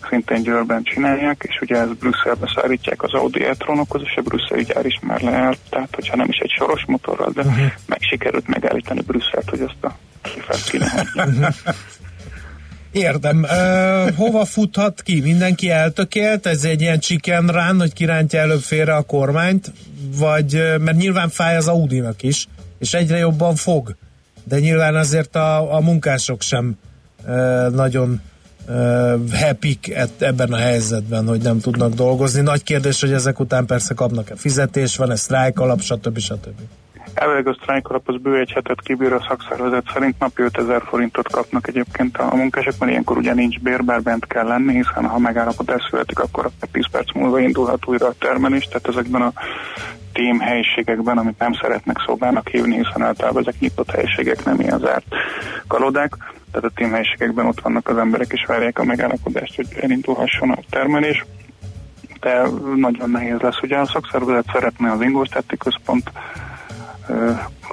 szintén Győrben csinálják, és ugye ezt Brüsszelbe szállítják az Audi e-tronokhoz, és a brüsszeli gyár is már leállt, tehát hogyha nem is egy soros motorral, de uh-huh. meg sikerült megállítani Brüsszelt, hogy azt a kifelt ki Érdem. Ö, hova futhat ki? Mindenki eltökélt? Ez egy ilyen chicken run, hogy kirántja előbb félre a kormányt? Vagy, mert nyilván fáj az Audinak is, és egyre jobban fog. De nyilván azért a, a munkások sem ö, nagyon ö, happy-k ebben a helyzetben, hogy nem tudnak dolgozni. Nagy kérdés, hogy ezek után persze kapnak-e fizetés, van-e sztrájk alap, stb. stb. Elvileg a sztrájk alap az bő egy hetet kibír, a szakszervezet szerint napi ötezer forintot kapnak egyébként a munkások, mert ilyenkor ugye nincs bér, bár bent kell lenni, hiszen ha megállapodás születik, akkor tíz perc múlva indulhat újra a termelés, tehát ezekben a tém helyiségekben, amit nem szeretnek szobának hívni, hiszen általában ezek nyitott helyiségek, nem ilyen zárt kalodák, tehát a tém helyiségekben ott vannak az emberek, és várják a megállapodást, hogy elindulhasson a termelés, de nagyon nehéz lesz. Ugye a szakszervezet szeretne az ingolstadti központ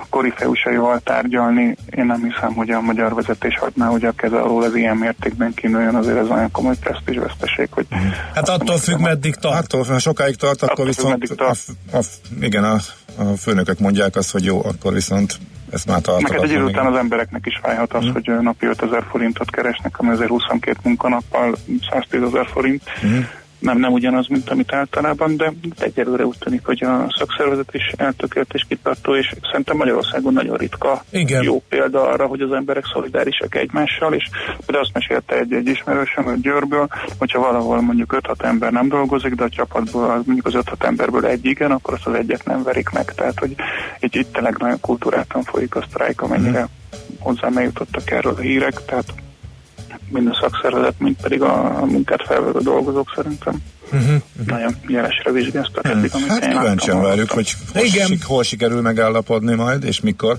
korifeusaival tárgyalni, én nem hiszem, hogy a magyar vezetés hagyná, hogy a keze alól ez ilyen mértékben kínáljon, azért ez olyan komoly presztízsveszteség, hogy... Hát attól függ, meddig tart. Attól függ, sokáig tart, akkor viszont a, a, igen, a, a főnökök mondják azt, hogy jó, akkor viszont ezt már tartalak. Meg hát egy idő után az embereknek is fájhat az, mm. hogy napi ötezer forintot keresnek, ami azért huszonkét munkanappal száztízezer forint, mm. Nem, nem ugyanaz, mint amit általában, de egyelőre úgy tűnik, hogy a szakszervezet is eltökélt és kitartó, és szerintem Magyarországon nagyon ritka igen. jó példa arra, hogy az emberek szolidárisak egymással, és de azt mesélte egy-egy ismerősöm, hogy Győrből, hogyha valahol mondjuk öt-hat ember nem dolgozik, de a csapatból mondjuk az öt-hat emberből egy igen, akkor azt az egyet nem verik meg. Tehát, hogy így, így tényleg nagyon kultúráltan folyik a sztrájk, amennyire mm. hozzám eljutottak erről a hírek, tehát mind a szakszervezet, mint pedig a munkát felvevő dolgozók szerintem. Uh-huh, uh-huh. Nagyon jelesre vizsgáztak eddig, uh-huh. amit hát én kíváncsian várjuk, hogy hol, igen. Sik, hol sikerül megállapodni majd, és mikor.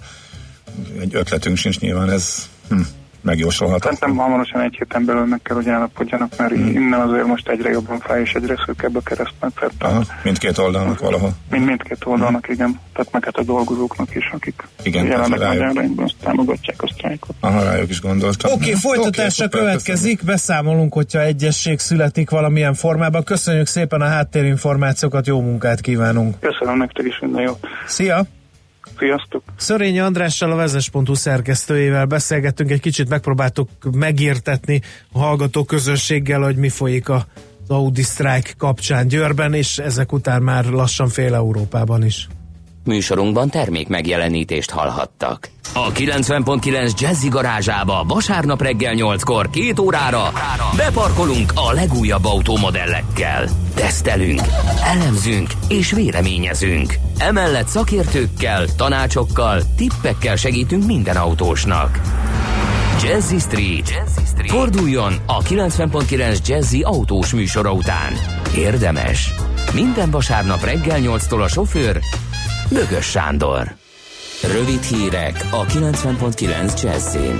Egy ötletünk sincs nyilván ez. Hm. megjósolható? Szerintem hamarosan egy héten belül meg kell, hogy állapodjanak, mert hmm. innen azért most egyre jobban fáj és egyre szűkebb a keresztmetszet. Aha, mindkét oldalnak valahol. Mind, mindkét oldalnak, hmm. igen. Tehát meg hát a dolgozóknak is, akik igen, jelenleg magyarányban támogatják a sztrájkot. Aha, rájuk is gondoltam. Oké, okay, folytatásra okay, következik, beszámolunk, hogyha egyesség születik valamilyen formában. Köszönjük szépen a háttérinformációkat, jó munkát kívánunk. Köszönöm nektek is, minden jót. Szia! Sziasztok! Szörény Andrással, a vezes pont hu szerkesztőjével beszélgettünk, egy kicsit megpróbáltuk megértetni a hallgató közönséggel, hogy mi folyik az Audi sztrájk kapcsán Győrben, és ezek után már lassan fél Európában is. Műsorunkban termék megjelenítést hallhattak. A kilencven pont kilenc Jazzy garázsába vasárnap reggel nyolckor két órára beparkolunk a legújabb automodellekkel. Tesztelünk, elemzünk és véleményezünk. Emellett szakértőkkel, tanácsokkal, tippekkel segítünk minden autósnak. Jazzy Street. Jazzy Street. Forduljon a kilencven pont kilenc Jazzy autós műsora után. Érdemes. Minden vasárnap reggel nyolctól a sofőr Bögös Sándor. Rövid hírek a kilencven pont kilenc Jazzin.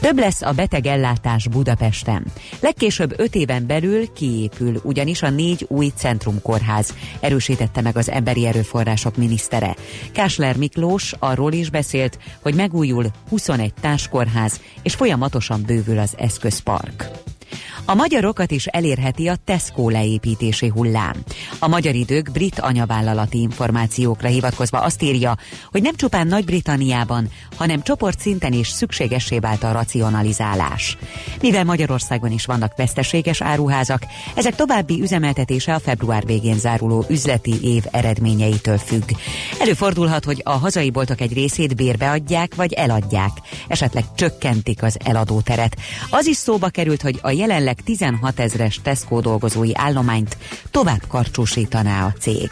Több lesz a betegellátás Budapesten. Legkésőbb öt éven belül kiépül, ugyanis a négy új centrumkórház, erősítette meg az Emberi Erőforrások minisztere. Kásler Miklós arról is beszélt, hogy megújul huszonegy társkórház, és folyamatosan bővül az eszközpark. A magyarokat is elérheti a Tesco leépítési hullám. A Magyar Idők brit anyavállalati információkra hivatkozva azt írja, hogy nem csupán Nagy-Britanniában, hanem csoportszinten is szükségessé vált a racionalizálás. Mivel Magyarországon is vannak veszteséges áruházak, ezek további üzemeltetése a február végén záruló üzleti év eredményeitől függ. Előfordulhat, hogy a hazai boltok egy részét bérbe adják vagy eladják, esetleg csökkentik az eladóteret. Az is szóba került, hogy a jelenleg tizenhat ezres Tesco dolgozói állományt tovább karcsúsítaná a cég.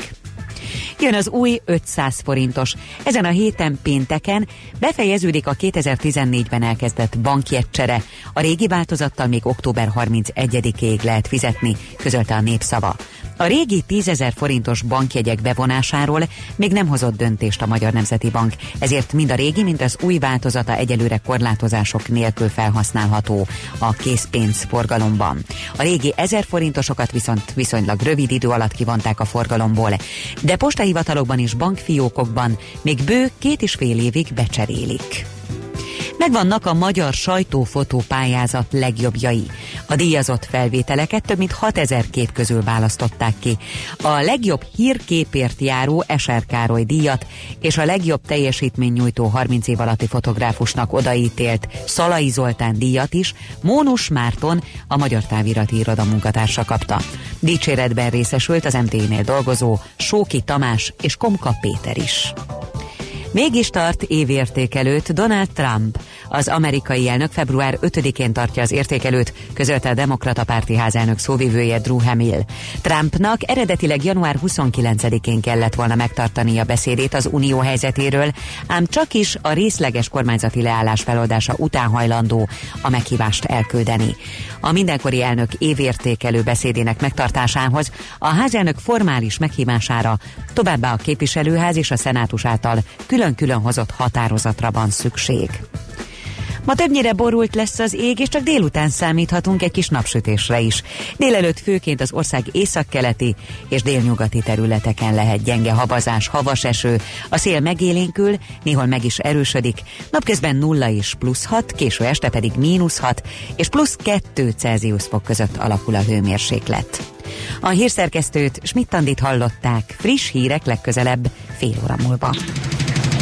Jön az új ötszáz forintos. Ezen a héten pénteken befejeződik a kétezer-tizennégyben elkezdett bankjegycsere. A régi változattal még október harmincegyedikéig lehet fizetni, közölte a Népszava. A régi tízezer forintos bankjegyek bevonásáról még nem hozott döntést a Magyar Nemzeti Bank, ezért mind a régi, mind az új változata egyelőre korlátozások nélkül felhasználható a készpénz forgalomban. A régi ezer forintosokat viszont viszonylag rövid idő alatt kivonták a forgalomból, de postahivatalokban és bankfiókokban még bő két és fél évig becserélik. Megvannak a magyar sajtófotó pályázat legjobbjai. A díjazott felvételeket több mint hatezer kép közül választották ki. A legjobb hírképért járó Eser Károly díjat és a legjobb teljesítménynyújtó harminc év alatti fotográfusnak odaítélt Szalai Zoltán díjat is Mónus Márton, a Magyar Távirati Iroda munkatársa kapta. Dicséretben részesült az em té i-nél dolgozó Sóki Tamás és Komka Péter is. Mégis tart évértékelőt Donald Trump. Az amerikai elnök február ötödikén tartja az értékelőt, közölte a demokrata párti házelnök szóvivője Drew Hamill. Trumpnak eredetileg január huszonkilencedikén kellett volna megtartani a beszédét az unió helyzetéről, ám csakis a részleges kormányzati leállás feloldása után hajlandó a meghívást elküldeni. A mindenkori elnök évértékelő beszédének megtartásához a házelnök formális meghívására, továbbá a képviselőház és a szenátus által külön-külön hozott határozatra van szükség. Ma többnyire borult lesz az ég, és csak délután számíthatunk egy kis napsütésre is. Délelőtt főként az ország északkeleti és délnyugati területeken lehet gyenge havazás, havas eső, a szél megélénkül, néhol meg is erősödik, napközben nulla és plusz hat, késő este pedig mínusz hat és plusz kettő Celsius fok között alakul a hőmérséklet. A hírszerkesztőt, Schmidt-Andit hallották, friss hírek legközelebb fél óra múlva.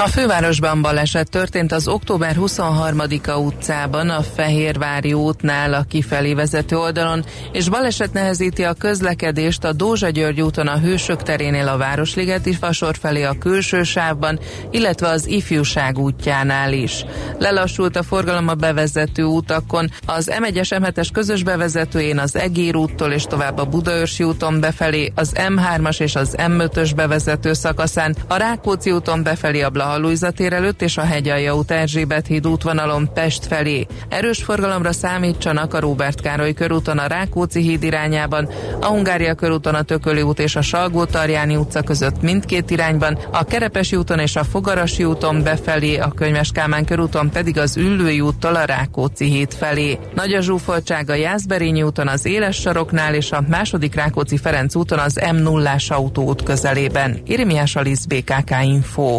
A fővárosban baleset történt az október huszonharmadika utcában, a Fehérvári útnál a kifelé vezető oldalon, és baleset nehezíti a közlekedést a Dózsa-György úton a Hősök terénél a Városligeti fasor felé a külső sávban, illetve az Ifjúság útjánál is. Lelassult a forgalom a bevezető utakon, az M egyes M hetes közös bevezetőjén az Egér úttól és tovább a Budaörsi úton befelé, az M hármas és az M ötös bevezető szakaszán, a Rákóczi úton befelé a Blaha Hallóiza tér előtt és a Hegyalja út Erzsébet híd útvonalon Pest felé. Erős forgalomra számítsanak a Róbert Károly körúton a Rákóczi híd irányában, a Hungária körúton a Tököli út és a Salgótarjáni utca között mindkét irányban, a Kerepesi úton és a Fogarasi úton befelé, a Könyves Kálmán körúton pedig az Üllői úttól a Rákóczi híd felé. Nagy a zsúfoltság a Jászberényi úton az Éles saroknál és a második Rákóczi-Ferenc úton az M nullás autóút közelében. Irimiás Alisz, bé ká ká Info.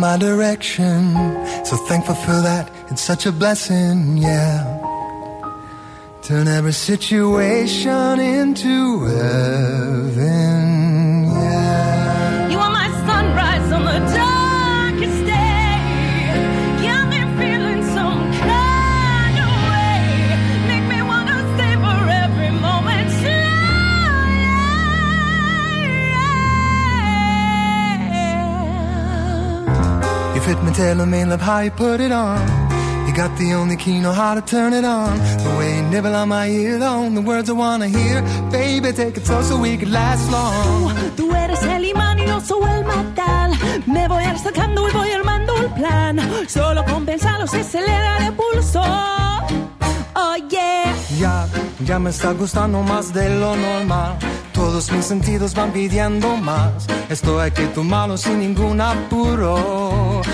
My direction, so thankful for that, it's such a blessing, yeah. Turn every situation into heaven, yeah. You are my sunrise on the darkest day, got me feeling some kind of way, make me want to savor every moment, yeah. You've hit me, telling me, love, how you put it on. You got the only key, know how to turn it on. The way you nibble on my ear, on the words I wanna hear. Baby, take it slow so we could last long. Tú eres el imán y yo soy el metal. Me voy acercando y voy armando el plan. Solo con pensarlo se acelera el pulso. Oh yeah. Ya, ya me está gustando más de lo normal. Todos mis sentidos van pidiendo más. Esto hay que tomarlo sin ningún apuro.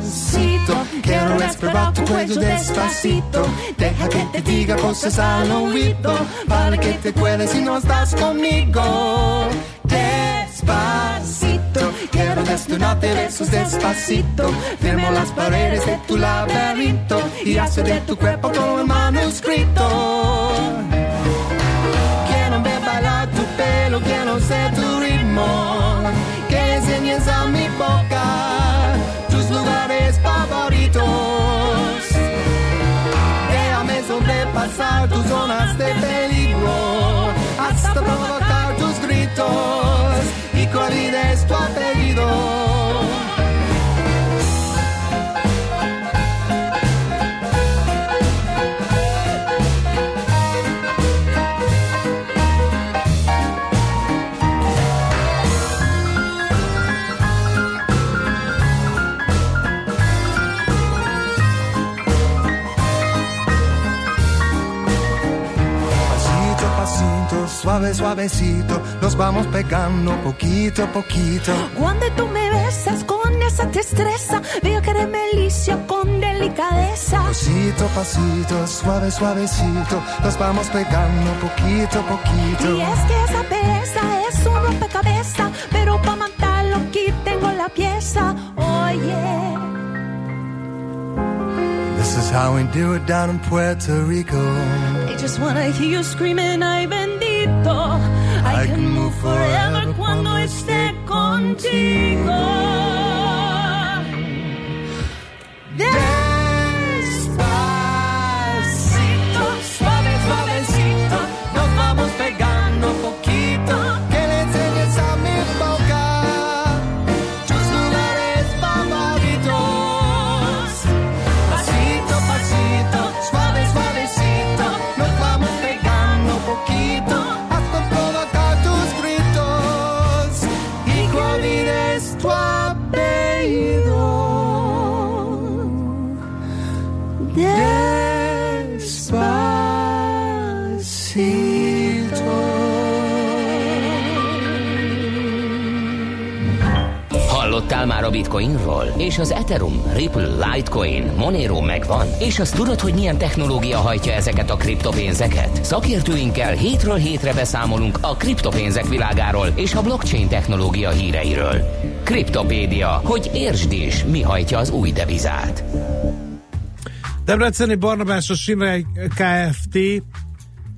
Despacito, quiero respirar tu cuello despacito. Deja que te diga cosas al oído, para que te acuerdes si no estás conmigo. Despacito, quiero desnudarte besos despacito. Firmo las paredes de tu laberinto y hacer de tu cuerpo todo el manuscrito. Pelo que no sé tu ritmo, que enseñes a mi boca tus lugares favoritos. Déjame sobrepasar tus zonas de peligro, hasta provocar tus gritos y que olvides tu apellido. Suave, suavecito, nos vamos pegando poquito a poquito. Cuando tú me besas con esa destreza, veo que eres delicio con delicadeza. Pasito, pasito, suave, suavecito, nos vamos pegando poquito a poquito. Y es que esa belleza es un rompecabezas, pero para matarlo aquí tengo la pieza, oye. Oh, yeah. This is how we do it down in Puerto Rico. I just wanna hear you screaming, ay bendito. I, I can, can move forever, forever cuando esté contigo. Despacito, suave, suavecito, nos vamos pegando poquito. Que le enseñes a mi boca tus lugares favoritos. Pasito, pasito, suave, suavecito, nos vamos pegando poquito. Hallottál már a Bitcoinról? És az Ethereum, Ripple, Litecoin, Monero megvan? És azt tudod, hogy milyen technológia hajtja ezeket a kriptopénzeket? Szakértőinkkel hétről hétre beszámolunk a kriptopénzek világáról és a blockchain technológia híreiről. Kriptopédia, hogy értsd is, mi hajtja az új devizát. Debreceni Barnabás, a Shinrai Kft.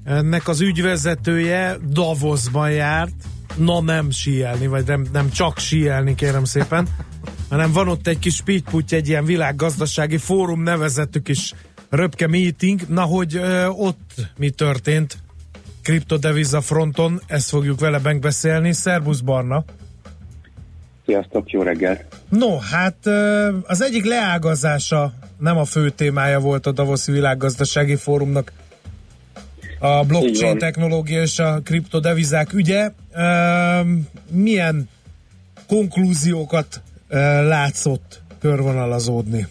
Ennek az ügyvezetője Davosban járt. Na nem síelni, vagy nem, nem csak síelni, kérem szépen. hanem van ott egy kis pitty-putty, egy ilyen világgazdasági fórum nevezettük is, röpke meeting, na hogy ö, ott mi történt kriptodeviza fronton, ezt fogjuk vele megbeszélni. Szerbusz Barna! Sziasztok, jó reggel! No, hát ö, az egyik leágazása nem a fő témája volt a Davoszi Világgazdasági Fórumnak, a blockchain technológia és a kriptodevizák ügye. Ö, milyen konklúziókat ö, látszott körvonalazódni?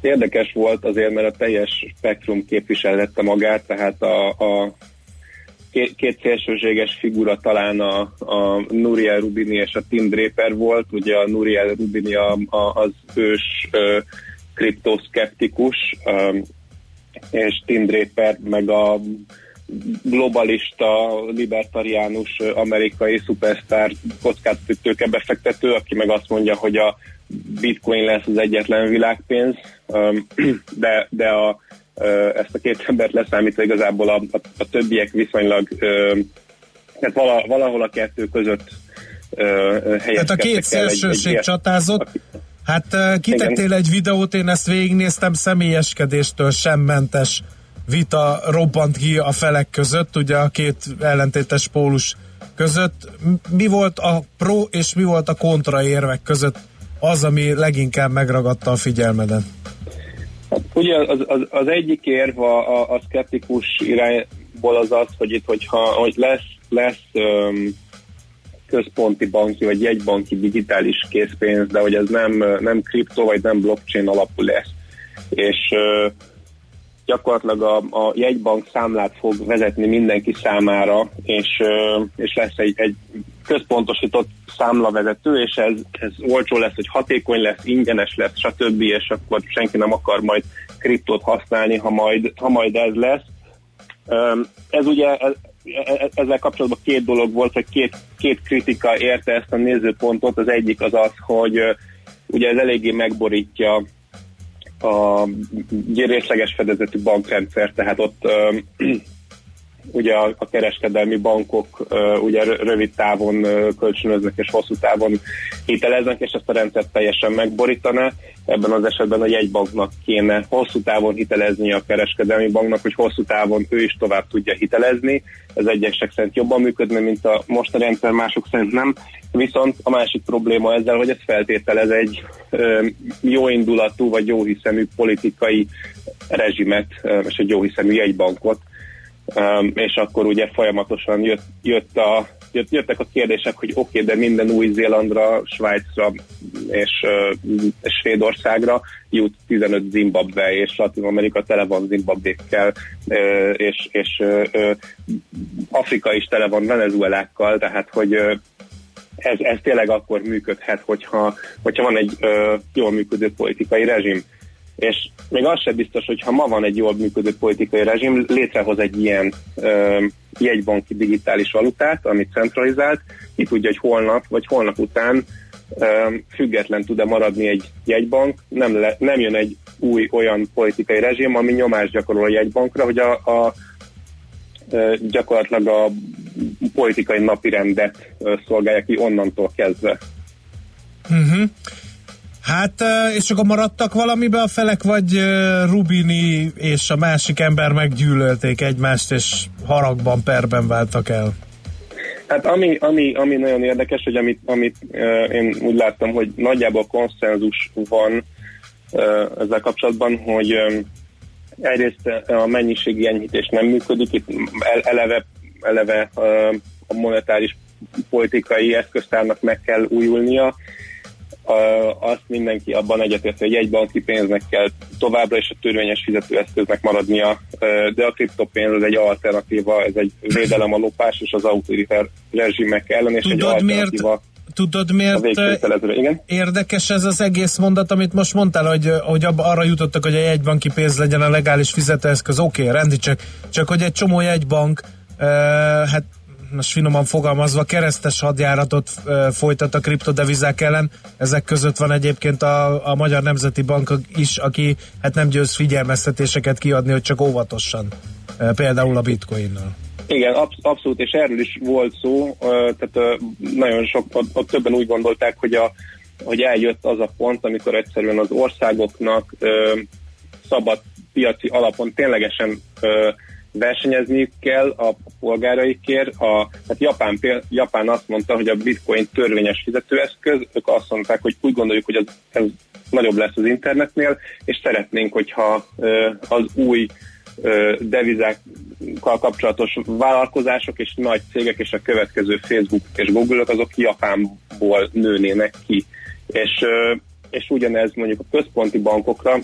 Érdekes volt azért, mert a teljes spektrum képviseltette magát, tehát a, a két, két szélsőséges figura talán a, a Nouriel Roubini és a Tim Draper volt. Ugye a Nouriel Roubini a, a, az ős ö, kriptoszkeptikus, ö, és Tim Draper meg a globalista, libertariánus amerikai szupersztár kockázatitőke befektető, aki meg azt mondja, hogy a Bitcoin lesz az egyetlen világpénz, de, de a, ezt a két embert leszámítva igazából a, a, a többiek viszonylag, tehát vala, valahol a kettő között helyezkedtek. Tehát a két szélsőség csatázott. Hát kitettél igen egy videót, én ezt végignéztem, személyeskedéstől sem mentes vita robbant ki a felek között, ugye a két ellentétes pólus között. Mi volt a pro és mi volt a kontra érvek között az, ami leginkább megragadta a figyelmeden? Ugye az, az, az egyik érv a, a, a szkeptikus irányból az az, hogy itt, hogyha hogy lesz, lesz öm, központi banki vagy jegybanki digitális készpénz, de hogy ez nem, nem kripto vagy nem blockchain alapú lesz. És ö, gyakorlatilag a, a jegybank számlát fog vezetni mindenki számára, és, és lesz egy, egy központosított számlavezető, és ez, ez olcsó lesz, hogy hatékony lesz, ingyenes lesz, stb., és akkor senki nem akar majd kriptót használni, ha majd, ha majd ez lesz. Ez ugye, ezzel kapcsolatban két dolog volt, hogy két, két kritika érte ezt a nézőpontot. Az egyik az az, hogy ugye ez eléggé megborítja a részleges fedezetű bankrendszer, tehát ott ö, ugye a, a kereskedelmi bankok ö, ugye rövid távon ö, kölcsönöznek és hosszú távon hiteleznek, és ezt a rendszert teljesen megborítaná. Ebben az esetben a jegybanknak kéne hosszú távon hitelezni a kereskedelmi banknak, hogy hosszú távon ő is tovább tudja hitelezni. Ez egyesek szerint jobban működne, mint a most a rendszer, mások szerint nem. Viszont a másik probléma ezzel, hogy ez feltételez egy ö, jó indulatú vagy jó hiszemű politikai rezsimet, ö, és egy jó hiszemű jegybankot. Ö, és akkor ugye folyamatosan jött, jött a, jött, jöttek a kérdések, hogy oké, okay, de minden Új-Zélandra, Svájcra és ö, Svédországra jut tizenöt Zimbabwe, és Latin-Amerika tele van Zimbabvékkel, ö, és, és ö, ö, Afrika is tele van Venezuelákkal, tehát hogy ö, Ez, ez tényleg akkor működhet, hogyha, hogyha van egy ö, jól működő politikai rezsim. És még az sem biztos, hogyha ma van egy jól működő politikai rezsim, létrehoz egy ilyen ö, jegybanki digitális valutát, amit centralizált, ki tudja, hogy holnap vagy holnap után ö, független tud-e maradni egy jegybank, nem, le, nem jön egy új olyan politikai rezsim, ami nyomást gyakorol a jegybankra, hogy a, a gyakorlatilag a politikai napirendet szolgálja ki onnantól kezdve. Uh-huh. Hát, és akkor maradtak valamibe a felek, vagy Roubini és a másik ember meggyűlölték egymást, és haragban, perben váltak el? Hát ami, ami, ami nagyon érdekes, hogy amit, amit én úgy láttam, hogy nagyjából konszenzus van ezzel kapcsolatban, hogy egyrészt a mennyiségi enyhítés nem működik, itt eleve, eleve a monetáris politikai eszköztárnak meg kell újulnia. Azt mindenki abban egyetért, hogy egy banki pénznek kell továbbra is a törvényes fizetőeszköznek maradnia, de a kriptopénz az egy alternatíva, ez egy védelem a lopás és az autoritár rezsimek ellen, és tudod, egy alternatíva. Miért? Tudod, miért érdekes ez az egész mondat, amit most mondtál, hogy, hogy abba arra jutottak, hogy a jegybanki pénz legyen a legális fizetőeszköz, oké, okay, rendi, csak, csak hogy egy csomó jegybank, e, hát most finoman fogalmazva, keresztes hadjáratot e, folytat a kriptodevizák ellen, ezek között van egyébként a, a Magyar Nemzeti Bank is, aki hát nem győz figyelmeztetéseket kiadni, hogy csak óvatosan, e, például a bitcoinnal. Igen, absz- abszolút, és erről is volt szó, tehát nagyon sok, ott többen úgy gondolták, hogy a, hogy eljött az a pont, amikor egyszerűen az országoknak ö, szabad piaci alapon ténylegesen ö, versenyezniük kell a polgáraikért. A, hát Japán, Japán azt mondta, hogy a bitcoin törvényes fizetőeszköz, ők azt mondták, hogy úgy gondoljuk, hogy az, ez nagyobb lesz az internetnél, és szeretnénk, hogyha ö, az új ö, devizákkal kapcsolatos vállalkozások és nagy cégek és a következő Facebook és Google-ok azok Japánból nőnének ki. És, ö, és ugyanez mondjuk a központi bankokra,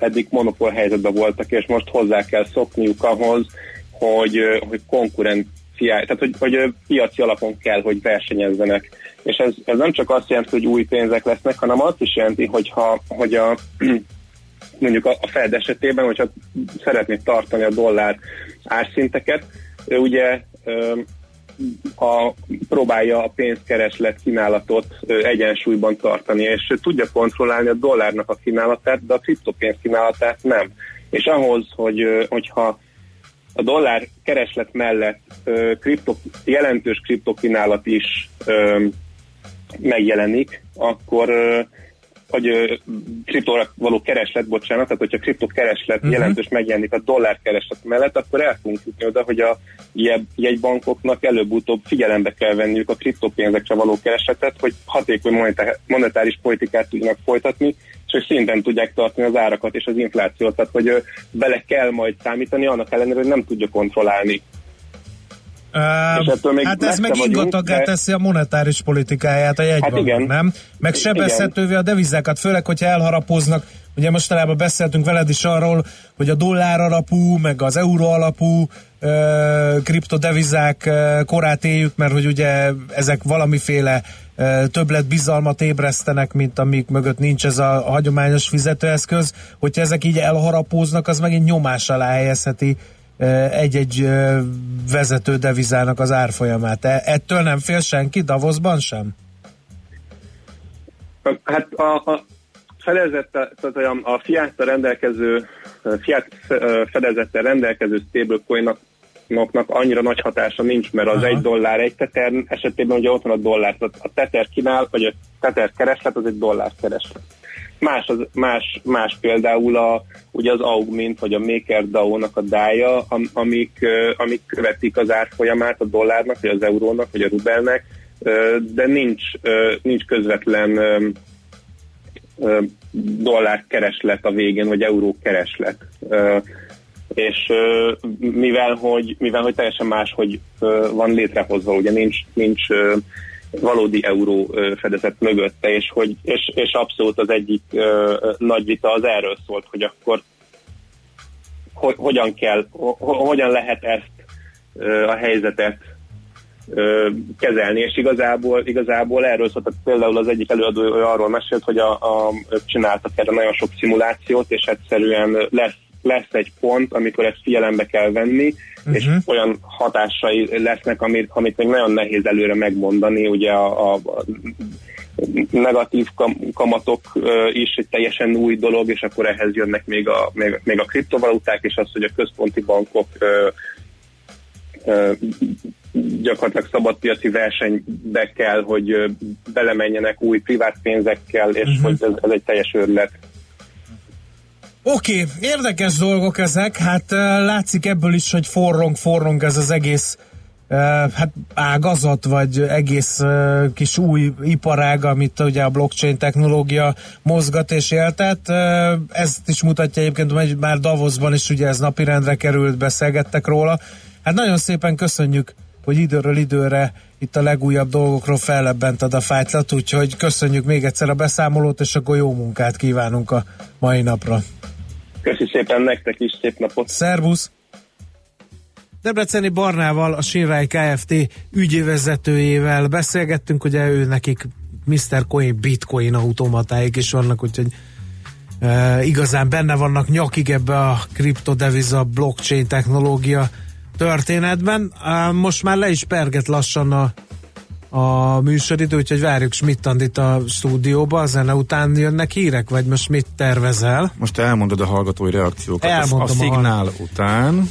eddig monopól helyzetben voltak, és most hozzá kell szokniuk ahhoz, hogy, hogy konkurenciá, tehát hogy, hogy piaci alapon kell, hogy versenyezzenek. És ez, ez nem csak azt jelenti, hogy új pénzek lesznek, hanem azt is jelenti, hogyha, hogy a, mondjuk a Fed esetében, hogyha szeretné tartani a dollár árszinteket, ugye a, próbálja a pénzkereslet kínálatot egyensúlyban tartani, és tudja kontrollálni a dollárnak a kínálatát, de a kriptopénz kínálatát nem. És ahhoz, hogy, hogyha a dollár kereslet mellett kripto, jelentős kriptokínálat is megjelenik, akkor hogy kriptóra való kereslet, bocsánat, tehát hogyha kriptokereslet uh-huh. jelentős megjelenik a dollárkereslet mellett, akkor el fogunk jutni oda, hogy a jegybankoknak előbb-utóbb figyelembe kell venniük a kriptopénzekre való keresletet, hogy hatékony monetáris politikát tudjanak folytatni, és hogy szinten tudják tartani az árakat és az inflációt, tehát hogy bele kell majd számítani, annak ellenére, hogy nem tudja kontrollálni. Uh, hát ez meg ingattaggá de... teszi a monetáris politikáját a jegybanknak, hát nem? Meg sebezhetővé a devizákat, főleg, hogyha elharapoznak. Ugye mostanában beszéltünk veled is arról, hogy a dollár alapú, meg az euró alapú ö, kriptodevizák ö, korát éljük, mert hogy ugye ezek valamiféle ö, többlet bizalmat ébresztenek, mint amik mögött nincs ez a hagyományos fizetőeszköz. Hogyha ezek így elharapóznak, az megint nyomás alá helyezheti egy-egy vezető devizának az árfolyamát. Ettől nem fél senki, Davosban sem? Hát a, a fedezettel, tehát a fiáttal rendelkező fiát fedezettel rendelkező stablecoinoknak annyira nagy hatása nincs, mert az Aha. egy dollár egy tether esetében ugye ott van a dollár, tehát a tether kínál, vagy a tether kereslet az egy dollár kereslet. Más, az, más, más például a, ugye az Augmint vagy a MakerDAO-nak a dája, am, amik, amik követik az árfolyamát a dollárnak, vagy az eurónak, vagy a rubelnek, de nincs, nincs közvetlen dollárkereslet a végén, vagy eurókereslet. És mivel hogy, mivel, hogy teljesen más, hogy van létrehozva, ugye nincs, nincs valódi euró fedezet mögötte, és, hogy, és, és abszolút az egyik ö, nagy vita az erről szólt, hogy akkor ho, hogyan kell, ho, hogyan lehet ezt ö, a helyzetet ö, kezelni, és igazából, igazából erről szólt, tehát például az egyik előadó arról mesélt, hogy a, a, csináltak erre nagyon sok szimulációt, és egyszerűen lesz lesz egy pont, amikor ezt figyelembe kell venni, uh-huh. és olyan hatásai lesznek, amit, amit még nagyon nehéz előre megmondani, ugye a, a, a negatív kam- kamatok is egy teljesen új dolog, és akkor ehhez jönnek még a, még, még a kriptovaluták, és az, hogy a központi bankok ö, ö, gyakorlatilag szabadpiaci versenybe kell, hogy ö, belemenjenek új privát pénzekkel, és uh-huh. hogy ez, ez egy teljes őrület. Oké, okay, érdekes dolgok ezek, hát látszik ebből is, hogy forrong, forrong ez az egész hát ágazat, vagy egész kis új iparág, amit ugye a blockchain technológia mozgat és éltet. Ezt is mutatja egyébként, hogy már Davosban is ugye ez napirendre került, beszélgettek róla. Hát nagyon szépen köszönjük, hogy időről időre itt a legújabb dolgokról fellebbented a fájtlat, úgyhogy köszönjük még egyszer a beszámolót, és akkor jó munkát kívánunk a mai napra. Köszi szépen, nektek is szép napot! Szervusz! Debreceni Barnával, a Shinrai Kft. Ügyvezetőjével beszélgettünk, ugye ő nekik miszter Coin Bitcoin automatáik is vannak, úgyhogy e, igazán benne vannak nyakig ebbe a kriptodeviza blockchain technológia történetben. Most már le is perget lassan a, a műsoridő, úgyhogy várjuk Schmidt-Andit a stúdióba, a zene után jönnek hírek, vagy most mit tervezel? Most elmondod a hallgatói reakciókat. Elmondom a, a szignál hall... után.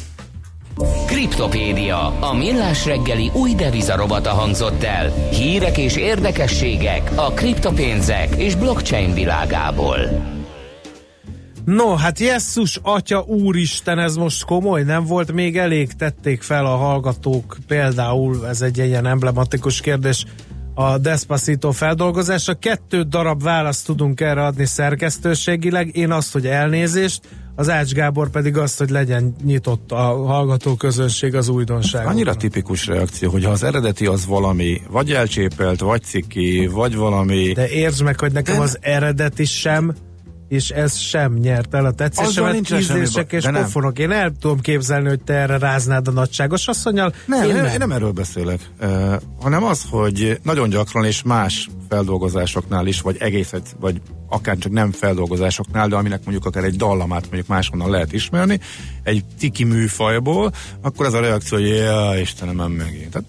Kriptopédia, a millás reggeli új devizarovata hangzott el. Hírek és érdekességek a kriptopénzek és blockchain világából. No, hát jesszus, atya, úristen, ez most komoly, nem volt még elég? Tették fel a hallgatók, például, ez egy ilyen emblematikus kérdés, a Despacito feldolgozása. Kettő darab választ tudunk erre adni szerkesztőségileg, én azt, hogy elnézést, az Ács Gábor pedig azt, hogy legyen nyitott a hallgatóközönség az újdonságra. Annyira tipikus reakció, hogy ha az eredeti az valami, vagy elcsépelt, vagy ciki, vagy valami... De értsd meg, hogy nekem az eredeti sem... és ez sem nyert el a tetszésemet, ízlések és pofonok. Én el tudom képzelni, hogy te erre ráznád a nagyságos asszonnyal. Nem, én nem, én nem erről beszélek, uh, hanem az, hogy nagyon gyakran és más feldolgozásoknál is, vagy egészet, vagy akár csak nem feldolgozásoknál, de aminek mondjuk akár egy dallamát mondjuk máshonnan lehet ismerni, egy tiki műfajból, akkor az a reakció, hogy jaj, Istenem, nem megint. Tehát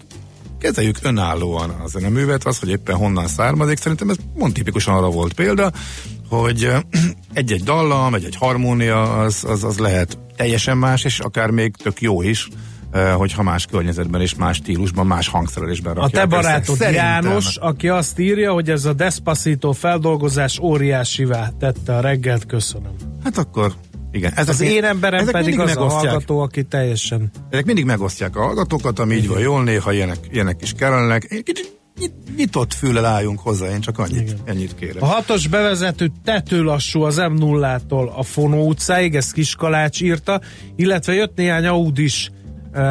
kezeljük önállóan a zeneművet, az, hogy éppen honnan származik. Szerintem ez mond tipikusan arra volt példa, hogy egy-egy dallam, egy-egy harmónia, az, az, az lehet teljesen más, és akár még tök jó is, hogyha más környezetben és más stílusban, más hangszerelésben rakják. A te barátod János, aki azt írja, hogy ez a Despacito feldolgozás óriásivá tette a reggelt, köszönöm. Hát akkor igen. Ez az én emberem pedig az a hallgató, aki teljesen... Ezek mindig megosztják a hallgatókat, ami így van jól, néha ilyenek, ilyenek is kellenek. Nyitott füllel álljunk hozzá, én csak annyit, ennyit kérek. A hatos bevezető tető lassú az em nullától a Fonó utcáig, ezt Kiskalács írta, illetve jött néhány Audis e,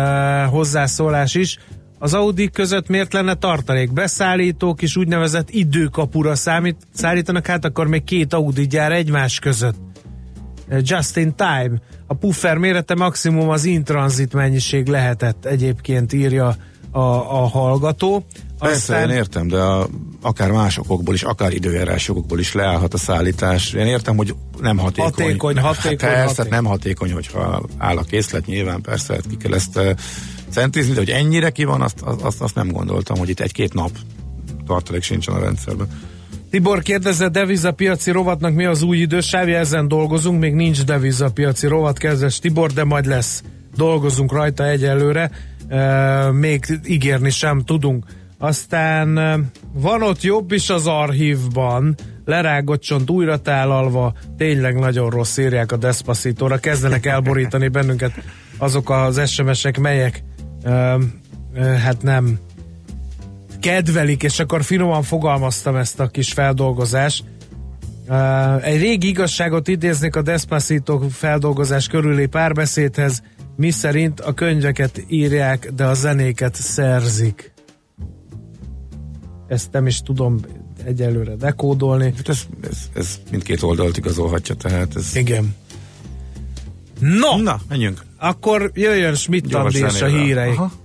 hozzászólás is. Az Audi között miért lenne tartalék? Beszállítók is úgynevezett időkapura számít, szállítanak, hát akkor még két Audi gyár egymás között. Just in time. A puffer mérete maximum az in-transit mennyiség lehetett, egyébként írja a, a hallgató. Persze, én értem, de a, akár más okokból is, akár időjárás okokból is leállhat a szállítás. Én értem, hogy nem hatékony. Hatékony, hatékony. Persze, hatékony. Hát nem hatékony, hogyha áll a készlet, nyilván persze, hát ki kell ezt uh, centrizni, de hogy ennyire ki van, azt, azt, azt nem gondoltam, hogy itt egy-két nap tartalék sincsen a rendszerben. Tibor kérdezze, devizapiaci rovatnak mi az új idősávja? Ezen dolgozunk, még nincs devizapiaci rovat, kezdes Tibor, de majd lesz. Dolgozunk rajta egyelőre, uh, még ígérni sem tudunk. Aztán van ott jobb is az archívban, lerágott csont újra tálalva, tényleg nagyon rossz, írják a Despacitóra, kezdenek elborítani bennünket azok az es em es-ek, melyek ö, ö, hát nem kedvelik, és akkor finoman fogalmaztam ezt a kis feldolgozást. Ö, egy régi igazságot idéznék a Despacito feldolgozás körüli párbeszédhez, miszerint a könyveket írják, de a zenéket szerzik. Ezt nem is tudom egyelőre dekódolni. Hát ez, ez, ez mindkét oldalt igazolhatja, tehát ez... Igen. No! Na, menjünk. Akkor jöjjön Schmidt Andi és a hírei. Aha.